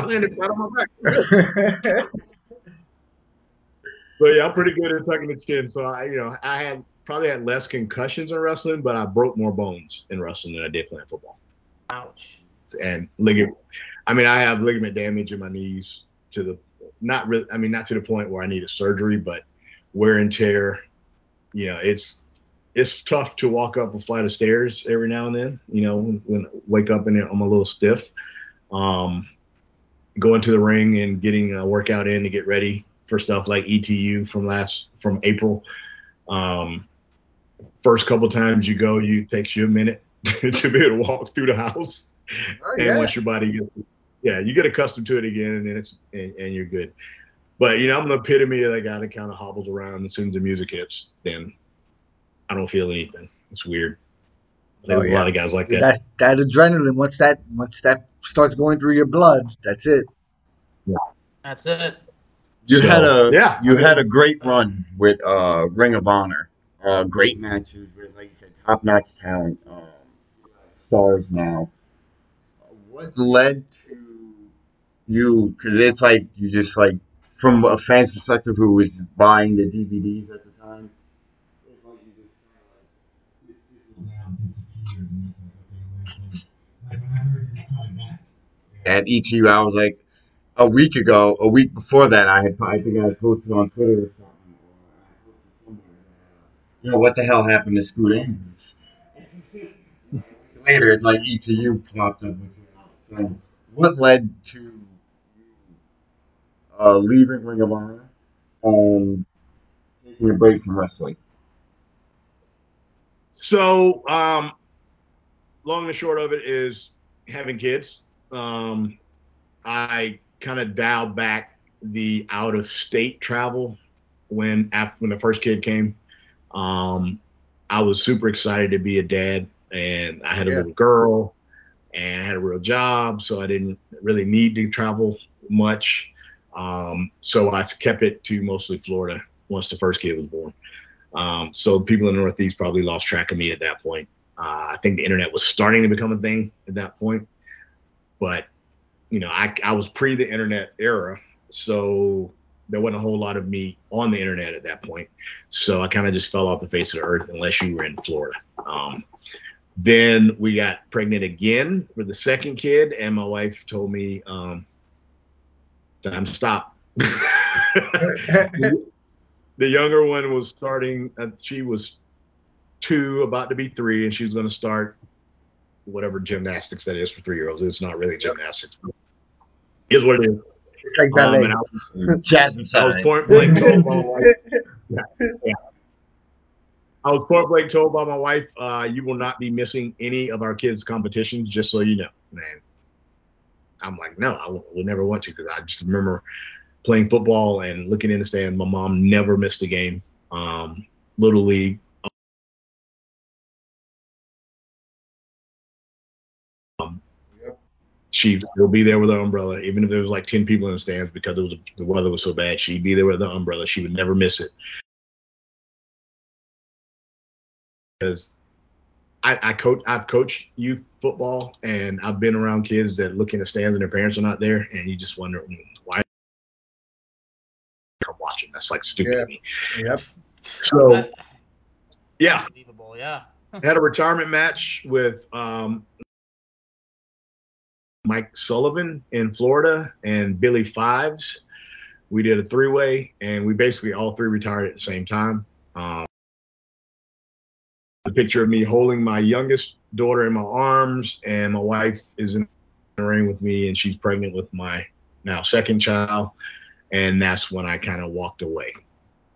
landed flat on my back. So yeah, I'm pretty good at tucking the chin. So I, you know, I had probably had less concussions in wrestling, but I broke more bones in wrestling than I did playing football. Ouch. And ligament. I mean, I have ligament damage in my knees to the not really. I mean, not to the point where I need a surgery, but wear and tear. You know, it's it's tough to walk up a flight of stairs every now and then. You know, when, when I wake up and I'm a little stiff. Um, going to the ring and getting a workout in to get ready for stuff like E T U from last from April. Um, first couple times you go, you it takes you a minute to be able to walk through the house. Oh, yeah. And once your body gets, yeah, you get accustomed to it again, and then it's and, and you're good. But you know, I'm an epitome of that guy that kind of hobbles around as soon as the music hits. Then I don't feel anything. It's weird. There's oh, yeah. a lot of guys like that. That's, that adrenaline, once that once that starts going through your blood, that's it. Yeah. That's it. You so, had a yeah, you I mean, had a great run with uh, Ring of Honor. Uh, great matches with, like you said, top notch talent, um, stars now. What led to you? Because it's like you just like from a fan's perspective who was buying the D V Ds at the time. It's like you just kind of like this, this now disappeared, and it's like okay, where is it? Like when I heard you were coming back at E T U, I was like. A week ago, a week before that, I had I think I had posted on Twitter or something, or I posted somewhere, you know, what the hell happened to Scoot Andrews? Later, it's like E T U popped up. So what led to uh, leaving Ring of Honor and taking a break from wrestling? So, um, long and short of it is having kids. Um, I kind of dialed back the out-of-state travel when after, when the first kid came. Um, I was super excited to be a dad, and I had yeah. a little girl, and I had a real job, so I didn't really need to travel much. Um, so I kept it to mostly Florida once the first kid was born. Um, so people in the Northeast probably lost track of me at that point. Uh, I think the internet was starting to become a thing at that point, but you know, I, I was pre the internet era, so there wasn't a whole lot of me on the internet at that point. So I kind of just fell off the face of the earth unless you were in Florida. Um, then we got pregnant again for the second kid, and my wife told me, um, time to stop. The younger one was starting, uh, she was two, about to be three, and she was going to start whatever gymnastics that is for three-year-olds. It's not really gymnastics. Is what it is. It's like that. Um, I was, Jasmine I was point blank told by my wife. Yeah, yeah. I was point blank told by my wife, uh, you will not be missing any of our kids' competitions, just so you know, man. I'm like, no, I will never want to, because I just remember playing football and looking in the stand. My mom never missed a game. Um, Little League. She'd still be there with her umbrella, even if there was like ten people in the stands, because it was, the weather was so bad. She'd be there with the umbrella. She would never miss it. Because I, I coach, I've coached youth football, and I've been around kids that look in the stands and their parents are not there, and you just wonder why I'm watching. That's like stupid yeah. to me. Yep. So, yeah, unbelievable. Yeah, had a retirement match with um. Mike Sullivan in Florida and Billy Fives. We did a three-way, and we basically all three retired at the same time. Um, the picture of me holding my youngest daughter in my arms, and my wife is in the ring with me, and she's pregnant with my now second child. And that's when I kind of walked away.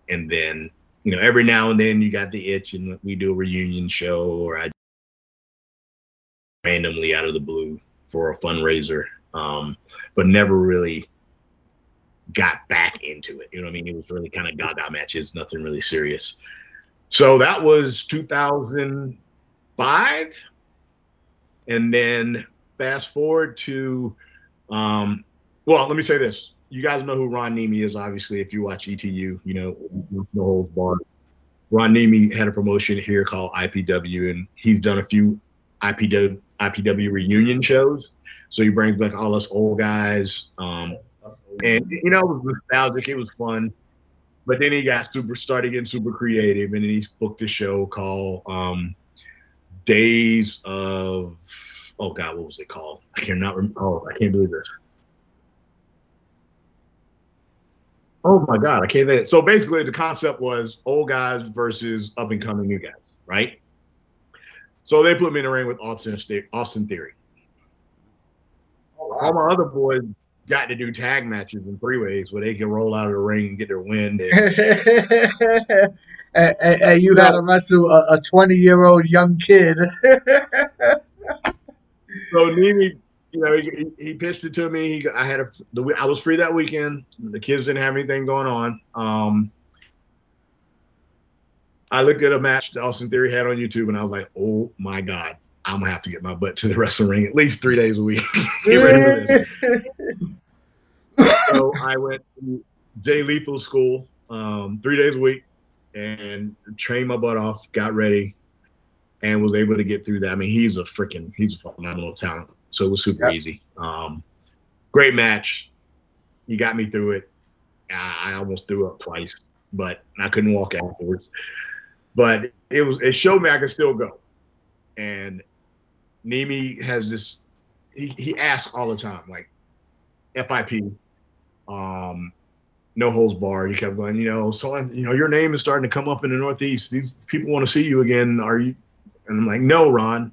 And then, you know, every now and then you got the itch, and we do a reunion show, or I randomly out of the blue for a fundraiser, um, but never really got back into it. You know what I mean? It was really kind of gaga matches, nothing really serious. So that was two thousand five. And then fast forward to, um, well, let me say this. You guys know who Ron Niemi is, obviously, if you watch E T U, you know, no holds barred. Ron Niemi had a promotion here called I P W, and he's done a few I P W I P W reunion shows, so he brings back all us old guys, um, and you know, it was nostalgic, it was fun. But then he got super started getting super creative, and then he's booked a show called um, Days of oh god, what was it called? I cannot remember. Oh, I can't believe this. Oh my god, I can't believe it. So basically, the concept was old guys versus up and coming new guys, right? So they put me in the ring with Austin, Austin Theory. All my other boys got to do tag matches in three ways where they can roll out of the ring and get their win. And, and, and, and you got to wrestle a twenty-year-old young kid. So Niemi, you know, he, he pitched it to me. He, I had a, the, I was free that weekend. The kids didn't have anything going on. Um, I looked at a match that Austin Theory had on YouTube, and I was like, oh, my God, I'm going to have to get my butt to the wrestling ring at least three days a week. Get ready for this. So I went to Jay Lethal school um, three days a week and trained my butt off, got ready, and was able to get through that. I mean, he's a freaking, he's a phenomenal talent. So it was super yep. easy. Um, great match. You got me through it. I, I almost threw up twice, but I couldn't walk afterwards. But it was, it showed me I could still go. And Niemi has this, he, he asks all the time, like, F I P, um, no holds barred. He kept going, you know, so, you know, your name is starting to come up in the Northeast. These people want to see you again. Are you? And I'm like, no, Ron.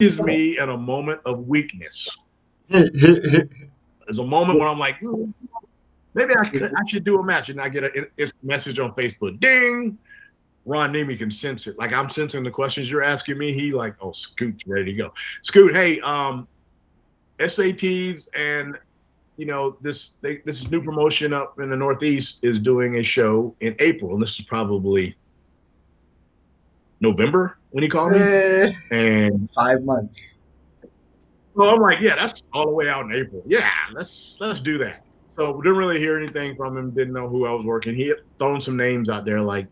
Gives me in a moment of weakness. There's a moment when I'm like, mm, maybe I should, I should do a match, and I get a it's message on Facebook. Ding! Ron Niemi can sense it. Like, I'm sensing the questions you're asking me. He like, oh, Scoot's ready to go. Scoot, hey, um, S A Ts and, you know, this they, this new promotion up in the Northeast is doing a show in April, and this is probably November when he called me, eh, and five months. So I'm like, yeah, that's all the way out in April. Yeah, let's let's do that. So we didn't really hear anything from him. Didn't know who I was working. He had thrown some names out there, like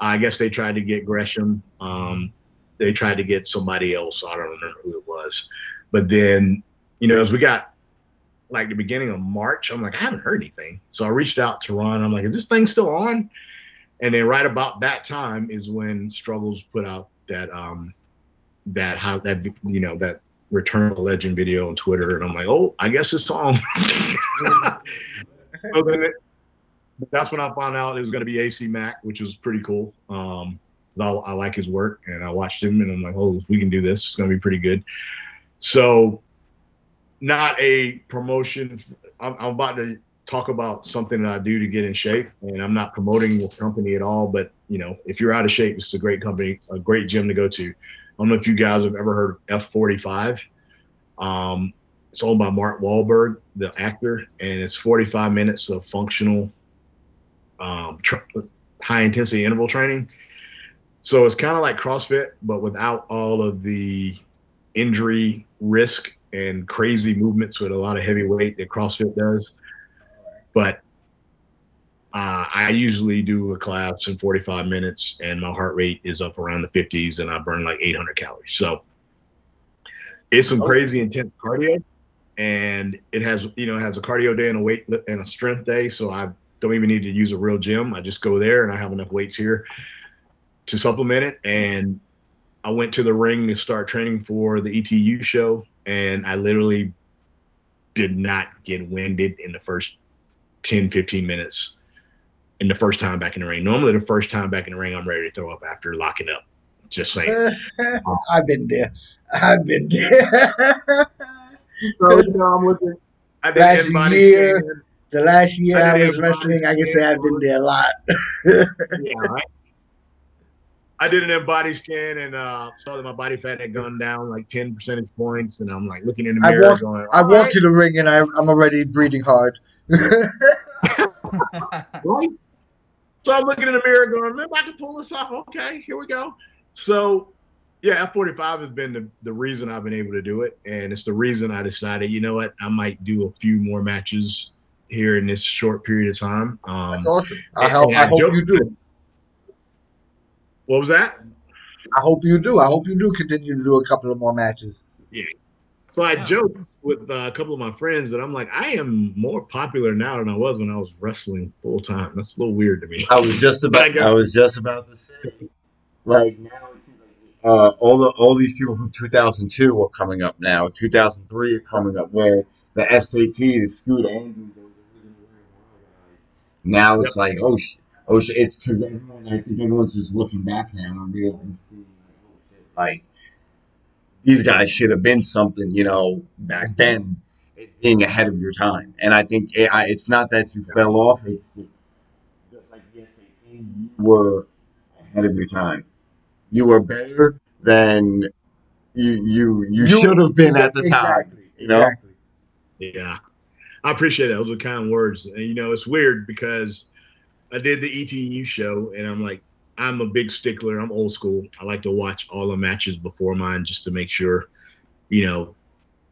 I guess they tried to get Gresham. Um, they tried to get somebody else. I don't remember who it was. But then, you know, as we got like the beginning of March, I'm like, I haven't heard anything. So I reached out to Ron. I'm like, is this thing still on? And then right about that time is when Struggles put out that um, that how that you know that Return of Legend video on Twitter, and I'm like, oh, I guess it's on. So then it, that's when I found out it was going to be A C Mack, which was pretty cool. Um, I, I like his work, and I watched him, and I'm like, oh, if we can do this, it's going to be pretty good. So, not a promotion. I'm, I'm about to talk about something that I do to get in shape, and I'm not promoting the company at all, but you know, if you're out of shape, it's a great company, a great gym to go to. I don't know if you guys have ever heard of F forty-five. Um, it's owned by Mark Wahlberg, the actor, and it's forty-five minutes of functional um, high intensity interval training. So it's kind of like CrossFit, but without all of the injury risk and crazy movements with a lot of heavy weight that CrossFit does. But uh, I usually do a class in forty-five minutes, and my heart rate is up around the fifties, and I burn like eight hundred calories. So it's some crazy intense cardio, and it has, you know, it has a cardio day and a weight and a strength day. So I don't even need to use a real gym. I just go there, and I have enough weights here to supplement it. And I went to the ring to start training for the E T U show, and I literally did not get winded in the first ten, fifteen minutes in the first time back in the ring. Normally the first time back in the ring, I'm ready to throw up after locking up. Just saying. Uh, I've been there. I've been there. So, you know, I'm looking. I've been last in year, scanning. The last year I, I was wrestling, I can say I've been there a lot. Yeah, right? I did an embody scan and uh, saw that my body fat had gone down like ten percentage points. And I'm like looking in the mirror. I walk, going, I walk right to the ring and I, I'm already breathing hard. Right? So I'm looking in the mirror going, maybe I can pull this off. Okay, here we go. So, yeah, F forty-five has been the, the reason I've been able to do it. And it's the reason I decided, you know what, I might do a few more matches here in this short period of time. Um, That's awesome. I, and, hope, and I, I hope you do it. What was that? I hope you do. I hope you do continue to do a couple of more matches. Yeah. So I wow. joked with uh, a couple of my friends that I'm like, I am more popular now than I was when I was wrestling full time. That's a little weird to me. I was just about. I was just about to say, like now, uh, all the all these people from two thousand two are coming up now. two thousand three are coming up. Where the S A T, the Scoot Andrews. Now it's like, oh shit. Oh, so it's because everyone, I think everyone's just looking back now and realizing, like, these guys should have been something, you know, back then. It's being ahead of your time. And I think it, I, it's not that you fell off. It's just like, yes, you were ahead of your time. You were better than you you, you, you should have been at the exactly, time. You know? Exactly. Yeah. I appreciate it. Those are kind words. And, you know, it's weird because I did the E T U show, and I'm like, I'm a big stickler. I'm old school. I like to watch all the matches before mine just to make sure, you know,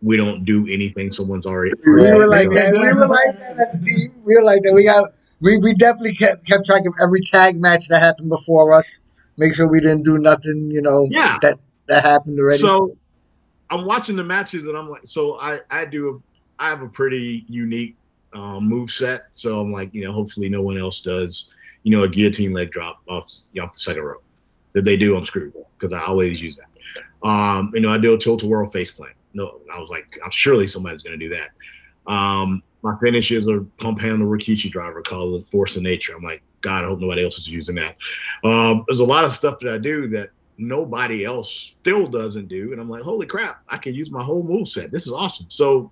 we don't do anything someone's already. We were like that. We were like that as a team. We were like that. We got we, we definitely kept kept track of every tag match that happened before us. Make sure we didn't do nothing, you know, yeah. that that happened already. So I'm watching the matches, and I'm like, so I I do a, I have a pretty unique um, move set. So I'm like, you know, hopefully no one else does, you know, a guillotine leg drop off, you know, off the second rope. If they do, I'm screwed because I always use that. Um, you know, I do a tilt-a-whirl face plant. No, I was like, I'm surely somebody's going to do that. Um, my finish is a pump handle Rikishi driver called the Force of Nature. I'm like, God, I hope nobody else is using that. Um, there's a lot of stuff that I do that nobody else still doesn't do. And I'm like, holy crap, I can use my whole move set. This is awesome. So,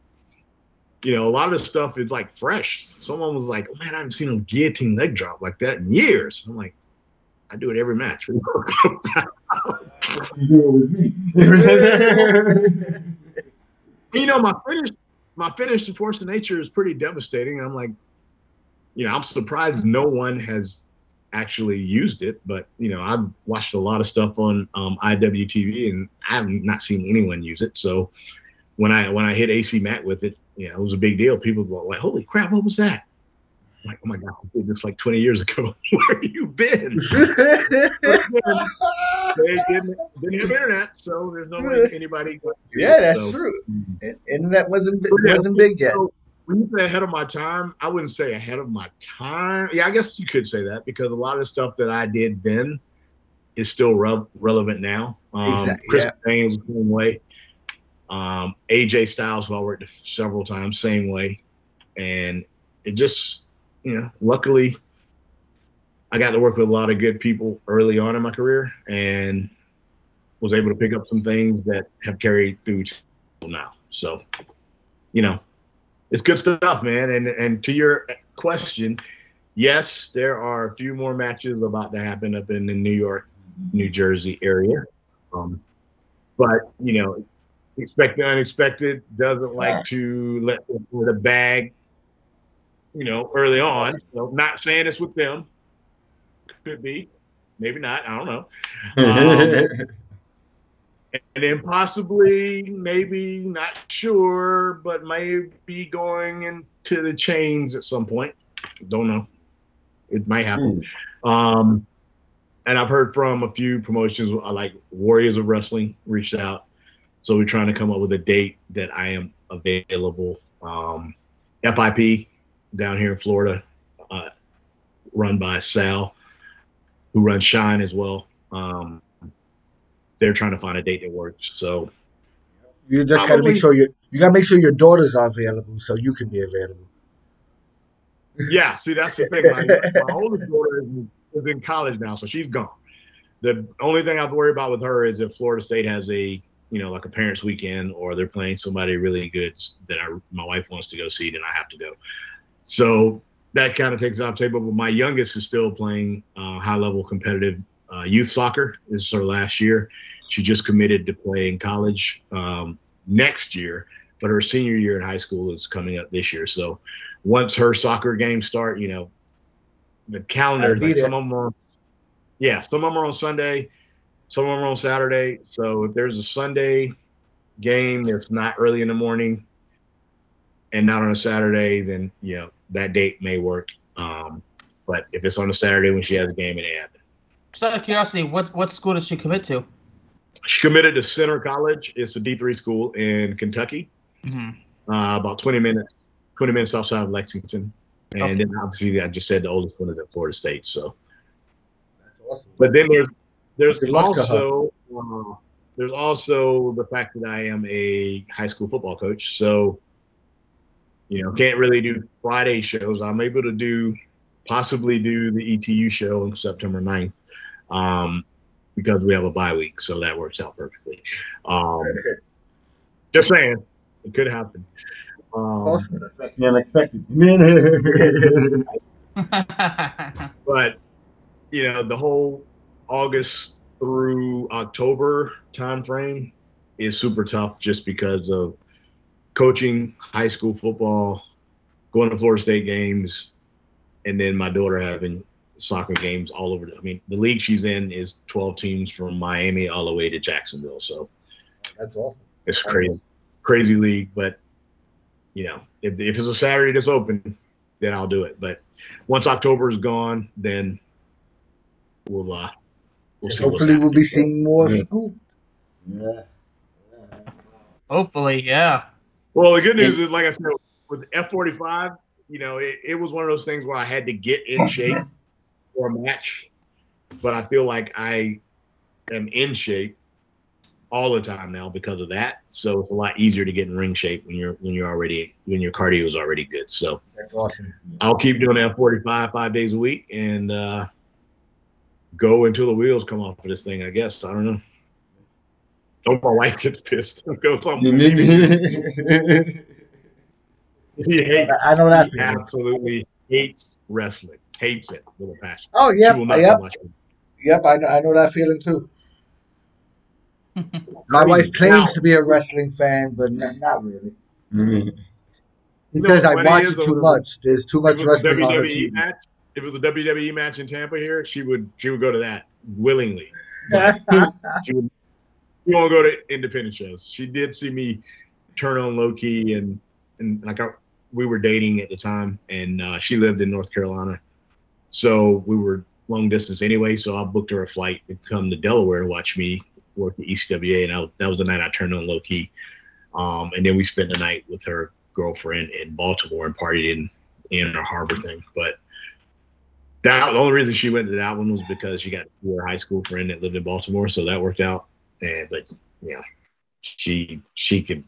you know, a lot of the stuff is like fresh. Someone was like, oh, man, I haven't seen a guillotine leg drop like that in years. I'm like, I do it every match. You do it with me. You know, my finish, my finish in Force of Nature is pretty devastating. I'm like, you know, I'm surprised no one has actually used it. But, you know, I've watched a lot of stuff on um, I W T V, and I have not seen anyone use it. So when I when I hit A C Matt with it, yeah, it was a big deal. People were like, holy crap, what was that? I'm like, oh my God, I did this like twenty years ago. Where have you been? They didn't, didn't have internet, so there's no way anybody got to. Yeah, that's so true. Internet wasn't, wasn't big yet. So when you say ahead of my time, I wouldn't say ahead of my time. Yeah, I guess you could say that because a lot of the stuff that I did then is still re relevant now. Um, exactly. Chris Daniels, yeah. The same way. Um, A J Styles, who I worked several times, same way. And it just, you know, luckily I got to work with a lot of good people early on in my career and was able to pick up some things that have carried through till now. So, you know, it's good stuff, man. And, and to your question, yes, there are a few more matches about to happen up in the New York, New Jersey area. Um, but, you know, expect the unexpected, doesn't like yeah. to let them put a bag, you know, early on. So not saying it's with them. Could be. Maybe not. I don't know. Um, and then possibly, maybe, not sure, but may be going into the chains at some point. Don't know. It might happen. Mm. Um, and I've heard from a few promotions, like Warriors of Wrestling reached out. So we're trying to come up with a date that I am available. Um, F I P down here in Florida, uh, run by Sal, who runs Shine as well. Um, they're trying to find a date that works. So you just got to make sure you you got to make sure your daughters are available so you can be available. Yeah, see, that's the thing. My, my oldest daughter is, is in college now, so she's gone. The only thing I have to worry about with her is if Florida State has a you know, like a parents' weekend, or they're playing somebody really good that I, my wife wants to go see, then I have to go. So that kind of takes it off the table. But my youngest is still playing uh, high-level competitive uh, youth soccer. This is her last year. She just committed to play in college um, next year, but her senior year in high school is coming up this year. So once her soccer games start, you know, the calendar, like some of them are, yeah, some of them are on Sunday. Some of them are on Saturday, so if there's a Sunday game, if not early in the morning and not on a Saturday, then, you know, that date may work. Um, but if it's on a Saturday when she has a game, it ain't happening. Just out of curiosity, what, what school did she commit to? She committed to Center College. It's a D three school in Kentucky, mm-hmm. uh, about twenty minutes outside of Lexington. And okay. Then, obviously, I just said the oldest one is at Florida State. So, that's awesome. But then there's There's also uh, there's also the fact that I am a high school football coach, so you know can't really do Friday shows. I'm able to do possibly do the E T U show on September ninth um, because we have a bye week, so that works out perfectly. Um, just saying, it could happen. Um, awesome. Unexpected, but you know the whole August through October time frame is super tough just because of coaching high school football, going to Florida State games, and then my daughter having soccer games all over. I mean, the league she's in is twelve teams from Miami all the way to Jacksonville. So that's awesome. It's crazy, crazy league. But you know, if, if it's a Saturday that's open, then I'll do it. But once October is gone, then we'll uh, we'll see. Hopefully, we'll be seeing more Scoot. Yeah. Hopefully, yeah. Well, the good news is, like I said, with F forty-five, you know, it, it was one of those things where I had to get in shape for a match, but I feel like I am in shape all the time now because of that. So it's a lot easier to get in ring shape when you're when you're already when your cardio is already good. So that's awesome. I'll keep doing F forty-five five days a week and uh, go until the wheels come off of this thing, I guess. I don't know. Oh, my wife gets pissed. Goes on. He hates, I don't have to. He absolutely hates wrestling. Hates it with a passion. Oh, yeah. Yep, yep. I know, I know that feeling, too. My wife claims to be a wrestling fan, but not, not really. Mm-hmm. She no, says I watch it too much. There's too much wrestling on the T V. Match, if it was a W W E match in Tampa here, she would, she would go to that willingly. She would. She won't go to independent shows. She did see me turn on Low Ki, and and like I, we were dating at the time, and uh, she lived in North Carolina, so we were long distance anyway. So I booked her a flight to come to Delaware to watch me work at E C W A, and I, that was the night I turned on Low Ki, um, and then we spent the night with her girlfriend in Baltimore and partied in in our harbor thing. But that the only reason she went to that one was because she got her high school friend that lived in Baltimore, so that worked out. And, but you know, she she could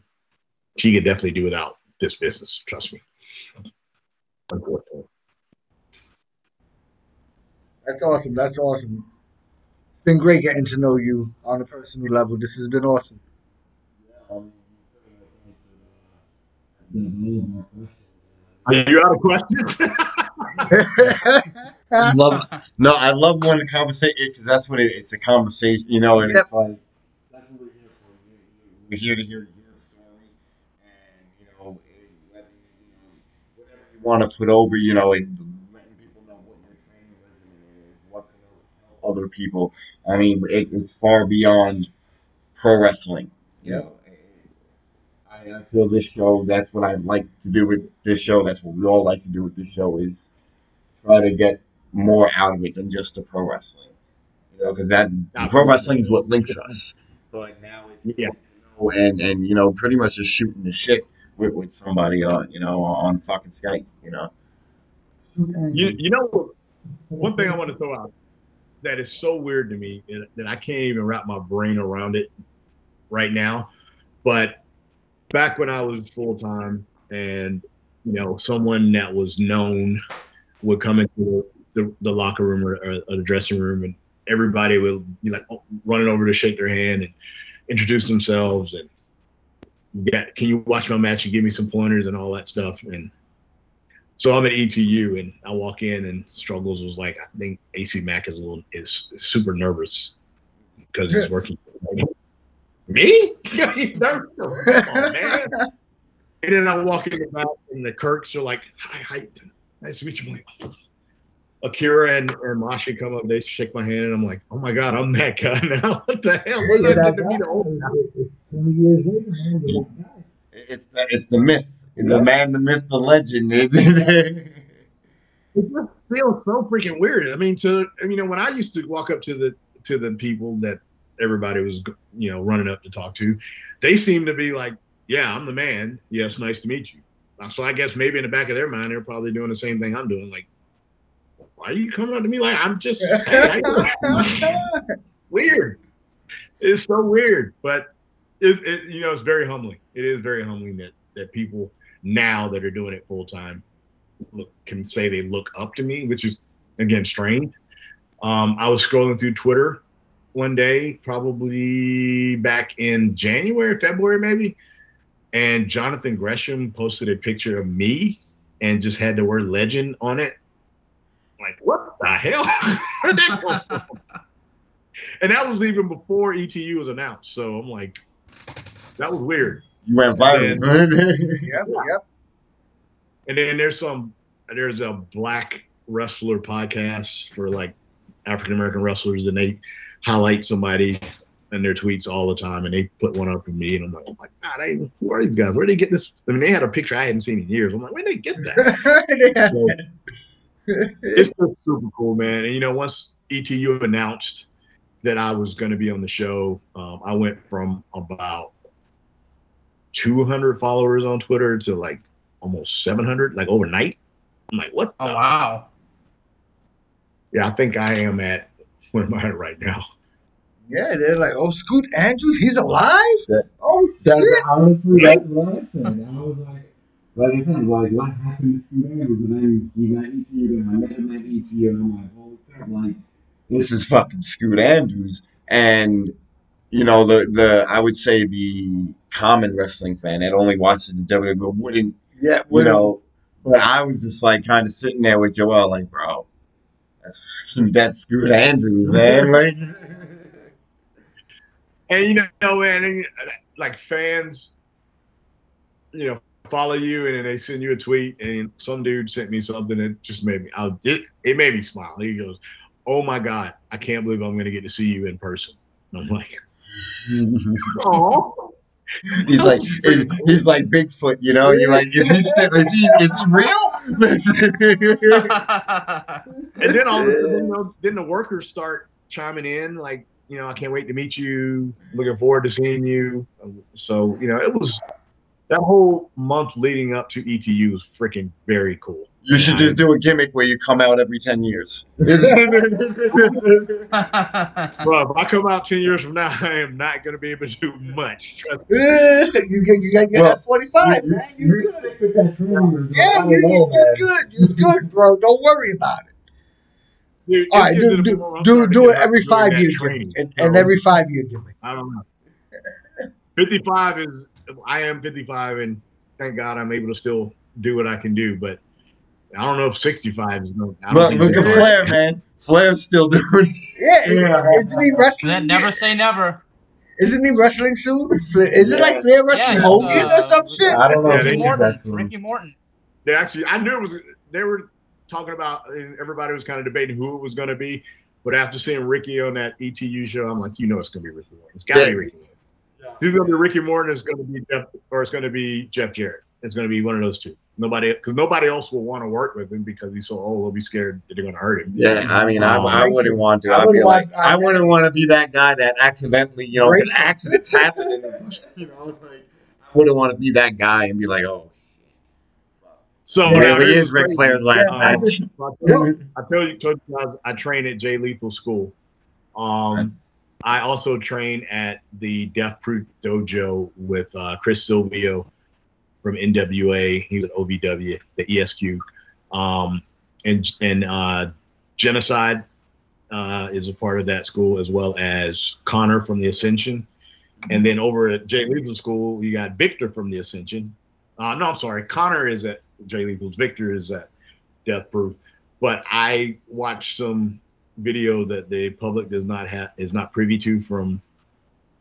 she could definitely do without this business. Trust me. Unfortunately, that's awesome. That's awesome. It's been great getting to know you on a personal level. This has been awesome. Are you out of questions? I love, no, I love when the conversation because that's what it, it's a conversation, you know, and it's like. That's what we're here for. We're here to hear your story, and you know, whether you know, whatever you want to put over, you know, and letting people know what your training regimen is, what can help other people. I mean, it, it's far beyond pro wrestling. You know, I feel this show. That's what I like to do with this show. That's what we all like to do with this show is try to get more out of it than just the pro wrestling. You know, because that pro wrestling is what links us. But now, it's, yeah, you know, and and you know, pretty much just shooting the shit with, with somebody on, you know, on fucking Skype, you know. You you know, one thing I want to throw out that is so weird to me that I can't even wrap my brain around it right now. But back when I was full time, and you know, someone that was known would come into the, the locker room or, or the dressing room and. Everybody will be like running over to shake their hand and introduce themselves and yeah, can you watch my match and give me some pointers and all that stuff. And so I'm at E T U and I walk in and Struggles was like, I think A C Mack is a little is super nervous because he's working. Me? He's nervous. Come on, man. And then I walk in the back and the Kirks are like, hi, hi, nice to meet you. Akira and, and Masha come up, they shake my hand, and I'm like, oh my God, I'm that guy now. What the hell? What yeah, that that the old it's twenty years later, man. That it's, the, it's the myth. It's yeah. The man, the myth, the legend. It just feels so freaking weird. I mean, to you know, when I used to walk up to the to the people that everybody was you know running up to talk to, they seemed to be like, yeah, I'm the man. Yes, nice to meet you. So I guess maybe in the back of their mind, they're probably doing the same thing I'm doing, like. Why are you coming up to me like I'm just hey, weird? It's so weird, but it, it you know it's very humbling. It is very humbling that that people now that are doing it full time look can say they look up to me, which is again strange. Um, I was scrolling through Twitter one day, probably back in January, February maybe, and Jonathan Gresham posted a picture of me and just had the word "legend" on it. Like, what the hell? Where did that come from? And that was even before E T U was announced. So I'm like, that was weird. You went viral. Yeah, yeah. And then there's some, there's a black wrestler podcast for like African-American wrestlers, and they highlight somebody in their tweets all the time, and they put one up for me, and I'm like, oh my God, I, who are these guys? Where did they get this? I mean, they had a picture I hadn't seen in years. I'm like, where did they get that? So, it's just super cool, man. And you know, once E T U announced that I was going to be on the show, um, I went from about two hundred followers on Twitter to like almost seven hundred, like overnight. I'm like, what? Oh, the? Wow. Yeah, I think I am at, where am I right now? Yeah, they're like, oh, Scoot Andrews, he's alive? Yeah. Oh, shit. That's honestly like what I said. I was like, like I said, like, what happened to Scoot Andrews? And then he got E T U, and I met him at E T U, and I'm like, holy crap, like, this is fucking Scoot Andrews. And, you know, the, the I would say the common wrestling fan that only watches the W W E but wouldn't, yeah, you know, but I was just like kind of sitting there with Joel, like, bro, that's, that's Scoot Andrews, man. Like, and, you know, man, like fans, you know, follow you and then they send you a tweet, and some dude sent me something that just made me, I, it, it made me smile. He goes, oh my God, I can't believe I'm going to get to see you in person. And I'm like, oh. He's like, he's, he's like Bigfoot, you know? You're like, is he still, is he, is he real? And then all, you know, then the workers start chiming in, like, you know, I can't wait to meet you. Looking forward to seeing you. So, you know, it was that whole month leading up to E T U was freaking very cool. You should just do a gimmick where you come out every ten years. Bro, if I come out ten years from now, I am not going to be able to do much. Trust me. You got you to get bro, that forty-five, you, man. You, you stick with that twenty. Yeah, you, know, you're good. You're good, bro. Don't worry about it. Dude, all right, do, do, do, do it every five year gimmick, and, and every five year gimmick. I don't know. fifty-five is, I am fifty-five, and thank God I'm able to still do what I can do, but I don't know if sixty-five is going to. But look at Flair, man. Flair's still doing it. Yeah, yeah. Isn't he wrestling? Never say never. Isn't he wrestling soon? Is it yeah. like Flair wrestling yeah, Hogan uh, or some shit? I don't know. Ricky, Ricky Morton. Ricky Morton. They actually, I knew it was, they were talking about, everybody was kind of debating who it was going to be, but after seeing Ricky on that E T U show, I'm like, you know, it's going to be Ricky Morton. It's got to yeah. be Ricky Morton. Yeah. It's going to be Ricky Morton. It's going to be Jeff, or it's going to be Jeff Jarrett. It's going to be one of those two. Nobody, because nobody else will want to work with him because he's so old. They'll be scared that they're going to hurt him. Yeah, I mean, I, um, I wouldn't want to. I, I'd be like, I, I wouldn't I, want to be that guy that accidentally, you know, because accidents happen. And, you know, like, I wouldn't want to be that guy and be like, oh. So it really is Ric Flair's last yeah. match. Um, I tell you, I, tell you, told you guys, I train at Jay Lethal School. Um, I also train at the Death Proof Dojo with uh, Chris Silvio from N W A. He was at O V W, the E S Q, um, and and uh, Genocide uh, is a part of that school, as well as Connor from the Ascension. And then over at Jay Lethal School, you got Victor from the Ascension. Uh, no, I'm sorry, Connor is at Jay Lethal's, Victor is at Death Proof. But I watched some video that the public does not have, is not privy to, from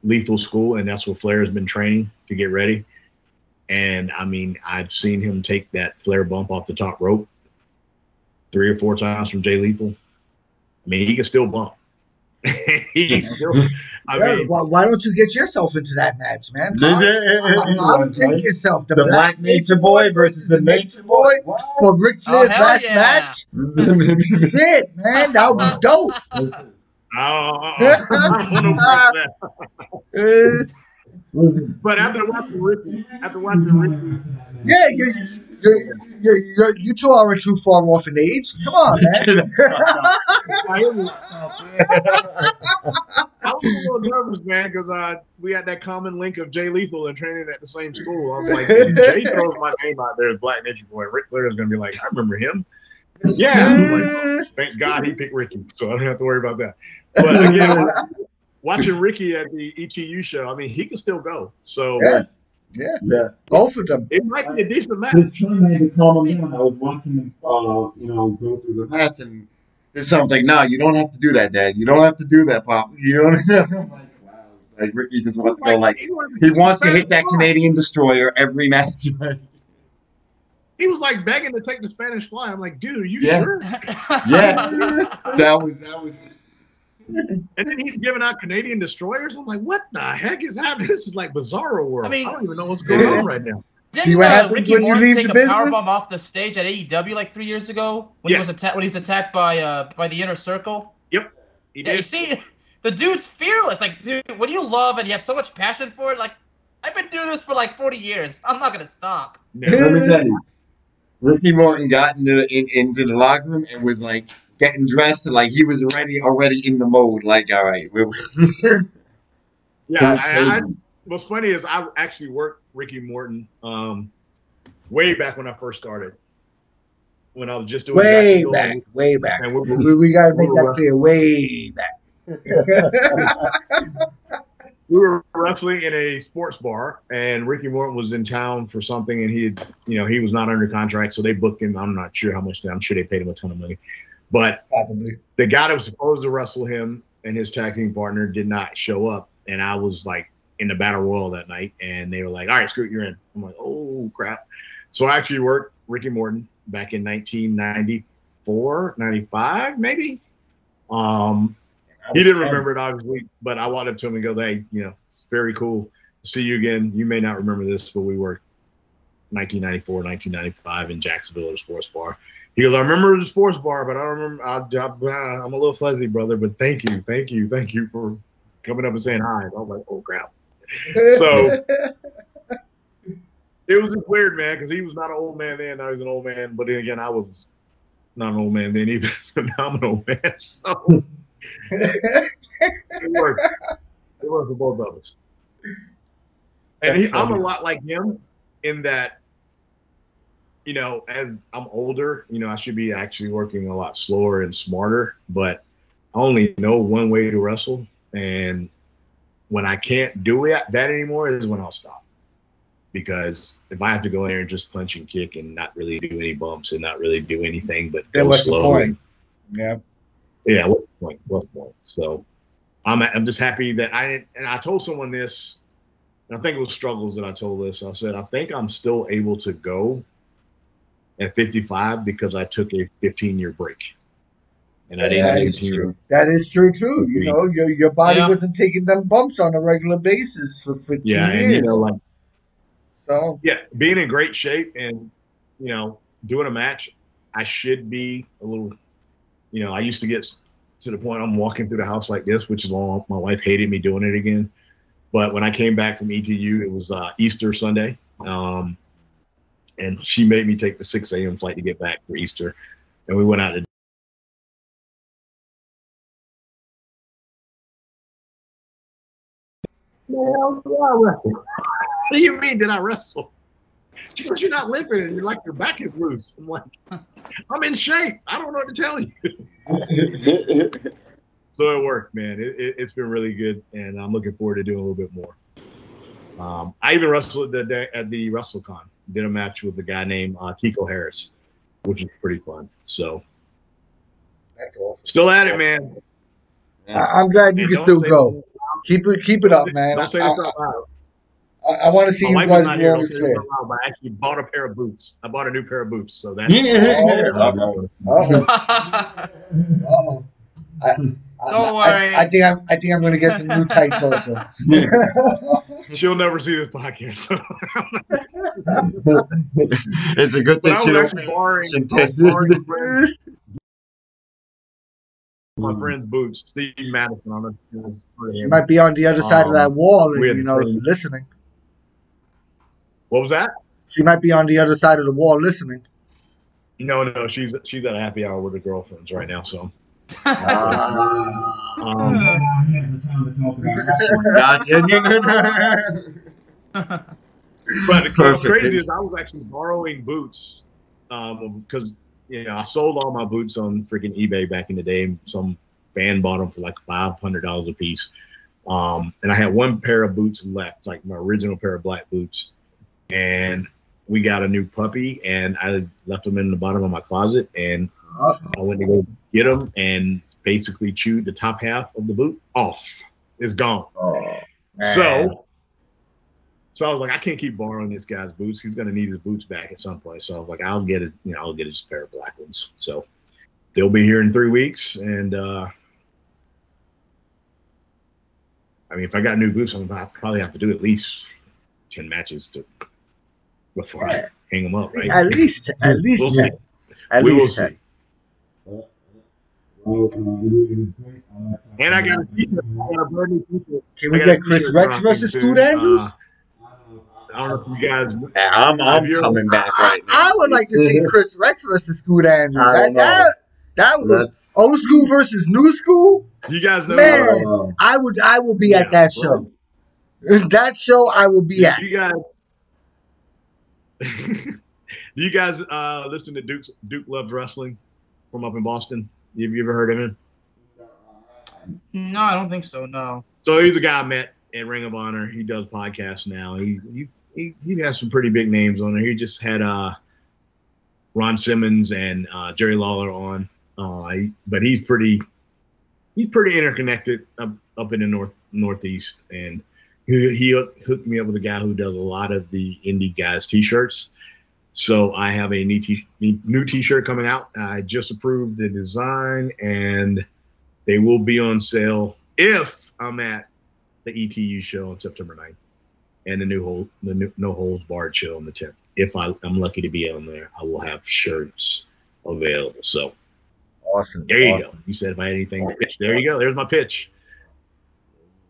Lethal School, and that's what Flair has been training to get ready. And I mean, I've seen him take that Flair bump off the top rope three or four times from Jay Lethal. I mean, he can still bump. he still, I yeah, mean, well, why don't you get yourself into that match, man? Take yourself. The, the Black, Black Nature Boy versus the Nature Boy what? for Ric Flair's oh, last yeah. match. That's it, man. That would be dope. Listen. Oh, I don't know. Listen, but after watching Ricky, after watching Ricky, yeah, you you you two aren't too far off in age. Come on, man. I was a little nervous, man, because uh, we had that common link of Jay Lethal and training at the same school. I was like, Jay throws my name out there as Black Ninja Boy. Ric Flair is going to be like, I remember him. Yeah, I was like, oh, thank God he picked Ricky, so I don't have to worry about that. But again. Watching Ricky at the E T U show, I mean, he can still go. So yeah, yeah, yeah. Both of them. It might be a decent match. This Sunday, they called me in. I was watching them, uh, you know, go through the match, and there's something like, "No, you don't have to do that, Dad. You don't have to do that, Pop. You don't." Have to. I'm like, wow. Like Ricky just wants to go. Like he wants to hit that Canadian destroyer every match. He was like begging to take the Spanish Fly. I'm like, dude, are you yeah. sure? Yeah, that was that was. And then he's giving out Canadian destroyers. I'm like, what the heck is happening? This is like Bizarro World. I mean, I don't even know what's going on right now. Didn't See what uh, happens Ricky when Morton you leave take the business? A powerbomb off the stage at A E W like three years ago when yes. he was atta- when he was attacked by uh by the Inner Circle. Yep. He yeah, did. You see, the dude's fearless. Like, dude, what do you love and you have so much passion for it? Like, I've been doing this for like forty years. I'm not gonna stop. No. Let me tell you, Ricky Morton got into the, in, into the locker room and was like getting dressed and like he was already already in the mode. Like, all right, we're yeah. I, I, what's funny is I actually worked Ricky Morton um, way back when I first started. When I was just doing way back, and, way back. And we're, we're, we gotta make that clear. Way back. We were wrestling in a sports bar, and Ricky Morton was in town for something, and he, had, you know, he was not under contract, so they booked him. I'm not sure how much. I'm sure they paid him a ton of money, but probably the guy that was supposed to wrestle him and his tag team partner did not show up, and I was like in the battle royal that night, and they were like, "All right, Scoot, you're in." I'm like, "Oh crap!" So I actually worked Ricky Morton back in nineteen ninety-four, ninety-five, maybe. Um. He didn't remember it, obviously, but I walked up to him and go, hey, you know, it's very cool to see you again. You may not remember this, but we were nineteen ninety-four, nineteen ninety-five in Jacksonville at a sports bar. He goes, I remember the sports bar, but I don't remember. I, I, I'm a little fuzzy, brother, but thank you. Thank you. Thank you for coming up and saying hi. And I was like, oh, crap. So it was just weird, man, because he was not an old man then. Now he's an old man. But then again, I was not an old man then either. Now I'm an old man. So. It worked. It worked for both of us. And he, I'm a lot like him in that, you know, as I'm older, you know, I should be actually working a lot slower and smarter, but I only know one way to wrestle. And when I can't do it, that anymore is when I'll stop. Because if I have to go in there and just punch and kick and not really do any bumps and not really do anything but go slow. And, yeah. Yeah, what's the point? What's the point? So I'm I'm just happy that I didn't, and I told someone this, and I think it was Struggles that I told this. I said, I think I'm still able to go at fifty-five because I took a fifteen-year break. And I didn't that, is true. that is true, too. You know, your your body yeah. wasn't taking them bumps on a regular basis for fifteen yeah, years. And, you know, like, so. Yeah, being in great shape and, you know, doing a match, I should be a little – you know, I used to get to the point I'm walking through the house like this, which is why my wife hated me doing it again. But when I came back from E T U, it was uh, Easter Sunday, um, and she made me take the six a.m. flight to get back for Easter, and we went out to well, what do you mean did I wrestle? She goes, you're not limping and you're like your back is loose. I'm like, I'm in shape. I don't know what to tell you. So it worked, man. It, it, it's been really good, and I'm looking forward to doing a little bit more. Um, I even wrestled the day at the WrestleCon. Did a match with a guy named uh, Kiko Harris, which was pretty fun. So that's awesome. Still at it, man. I, I'm glad you and can still go. Keep it, keep it up, man. Don't say this out loud. I, I want to see my you guys more here, this way. I actually bought a pair of boots. I bought a new pair of boots, so that's. Yeah. Oh, oh. I, I, Don't worry. I, I think I'm. I think I'm going to get some new tights also. She'll never see this podcast. So. It's a good thing she doesn't. Borrowing my friend's boots, Steve Madison. On a, she might be on the other side um, of that wall, and, you know, listening. What was that? She might be on the other side of the wall listening. No, no, she's she's at a happy hour with her girlfriends right now, so. Uh, um, but the crazy is I was actually borrowing boots because, um, you know, I sold all my boots on freaking eBay back in the day, and some fan bought them for like five hundred dollars a piece. Um, and I had one pair of boots left, like my original pair of black boots. And we got a new puppy, and I left them in the bottom of my closet, and I went to go get them and basically chewed the top half of the boot off. It's gone. Oh, so So I was like, I can't keep borrowing this guy's boots. He's going to need his boots back at some point. So I was like, I'll get it. You know, I'll get his pair of black ones. So they'll be here in three weeks. And uh, I mean, if I got new boots, I'm gonna probably have to do at least ten matches to before I hang them up. Right? At least, at least, we'll see. At we least. Will see. And I got a burning people. Can we get Chris Rex versus Scoot Andrews? Uh, I don't know if you guys. Yeah, I'm, I'm coming back right now. I would like to see Chris Rex versus Scoot Andrews. I don't know. That, that would old school versus new school. You guys know. Man, I would. I will be yeah, at that show. Right. That show I will be you at. You guys. Do you guys uh, listen to Duke's, Duke Loves Wrestling from up in Boston? Have you ever heard of him? No, I don't think so. No. So he's a guy I met at Ring of Honor. He does podcasts now. He he he, he has some pretty big names on there. He just had uh, Ron Simmons and uh, Jerry Lawler on. Uh, he, but he's pretty he's pretty interconnected up up in the north northeast, and he he hooked me up with a guy who does a lot of the indie guys' t-shirts. So I have a new t- new T-shirt coming out. I just approved the design, and they will be on sale if I'm at the E T U show on September ninth and the new hole, the new, No Holds Barred show on the tenth. If I, I'm lucky to be on there, I will have shirts available. So awesome! There you awesome. go. You said if I had anything to pitch, there you go. There's my pitch.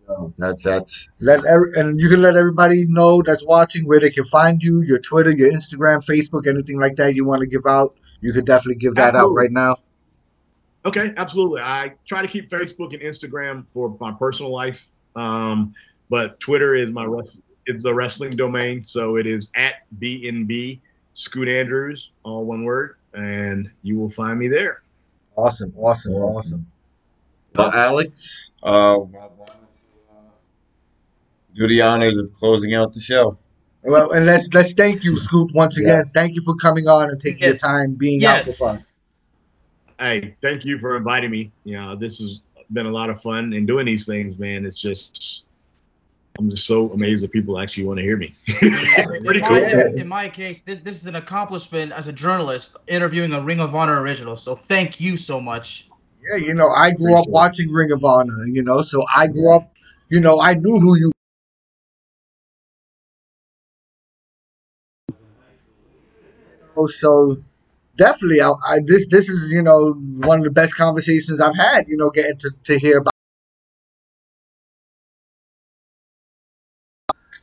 Oh, that's that's let every, and you can let everybody know that's watching where they can find you, your Twitter, your Instagram, Facebook, anything like that you want to give out. You could definitely give that absolutely. out right now. Okay, absolutely. I try to keep Facebook and Instagram for my personal life, um, but Twitter is my it's the wrestling domain, so it is at B N B Scoot Andrews, all one word, and you will find me there. Awesome, awesome, awesome. Well, Alex. Uh, Do the honors of closing out the show. Well, and let's let's thank you, Scoop, once again. Yes. Thank you for coming on and taking yes. your time being yes. out with us. Hey, thank you for inviting me. You know, this has been a lot of fun, and doing these things, man, it's just I'm just so amazed that people actually want to hear me. Pretty cool. In my case, this this is an accomplishment as a journalist interviewing a Ring of Honor original. So thank you so much. Yeah, you know, I grew Appreciate up watching Ring of Honor. You know, so I grew up. You know, I knew who you. So definitely, I, I, this this is, you know, one of the best conversations I've had, you know, getting to, to hear about.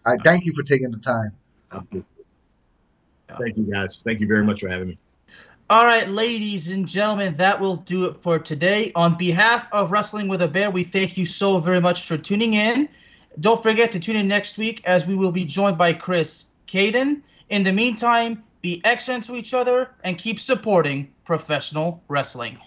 I thank you for taking the time. Thank you, guys. Thank you very much for having me. All right, ladies and gentlemen, that will do it for today. On behalf of Wrestling with a Bear, we thank you so very much for tuning in. Don't forget to tune in next week as we will be joined by Chris Caden. In the meantime, be excellent to each other and keep supporting professional wrestling.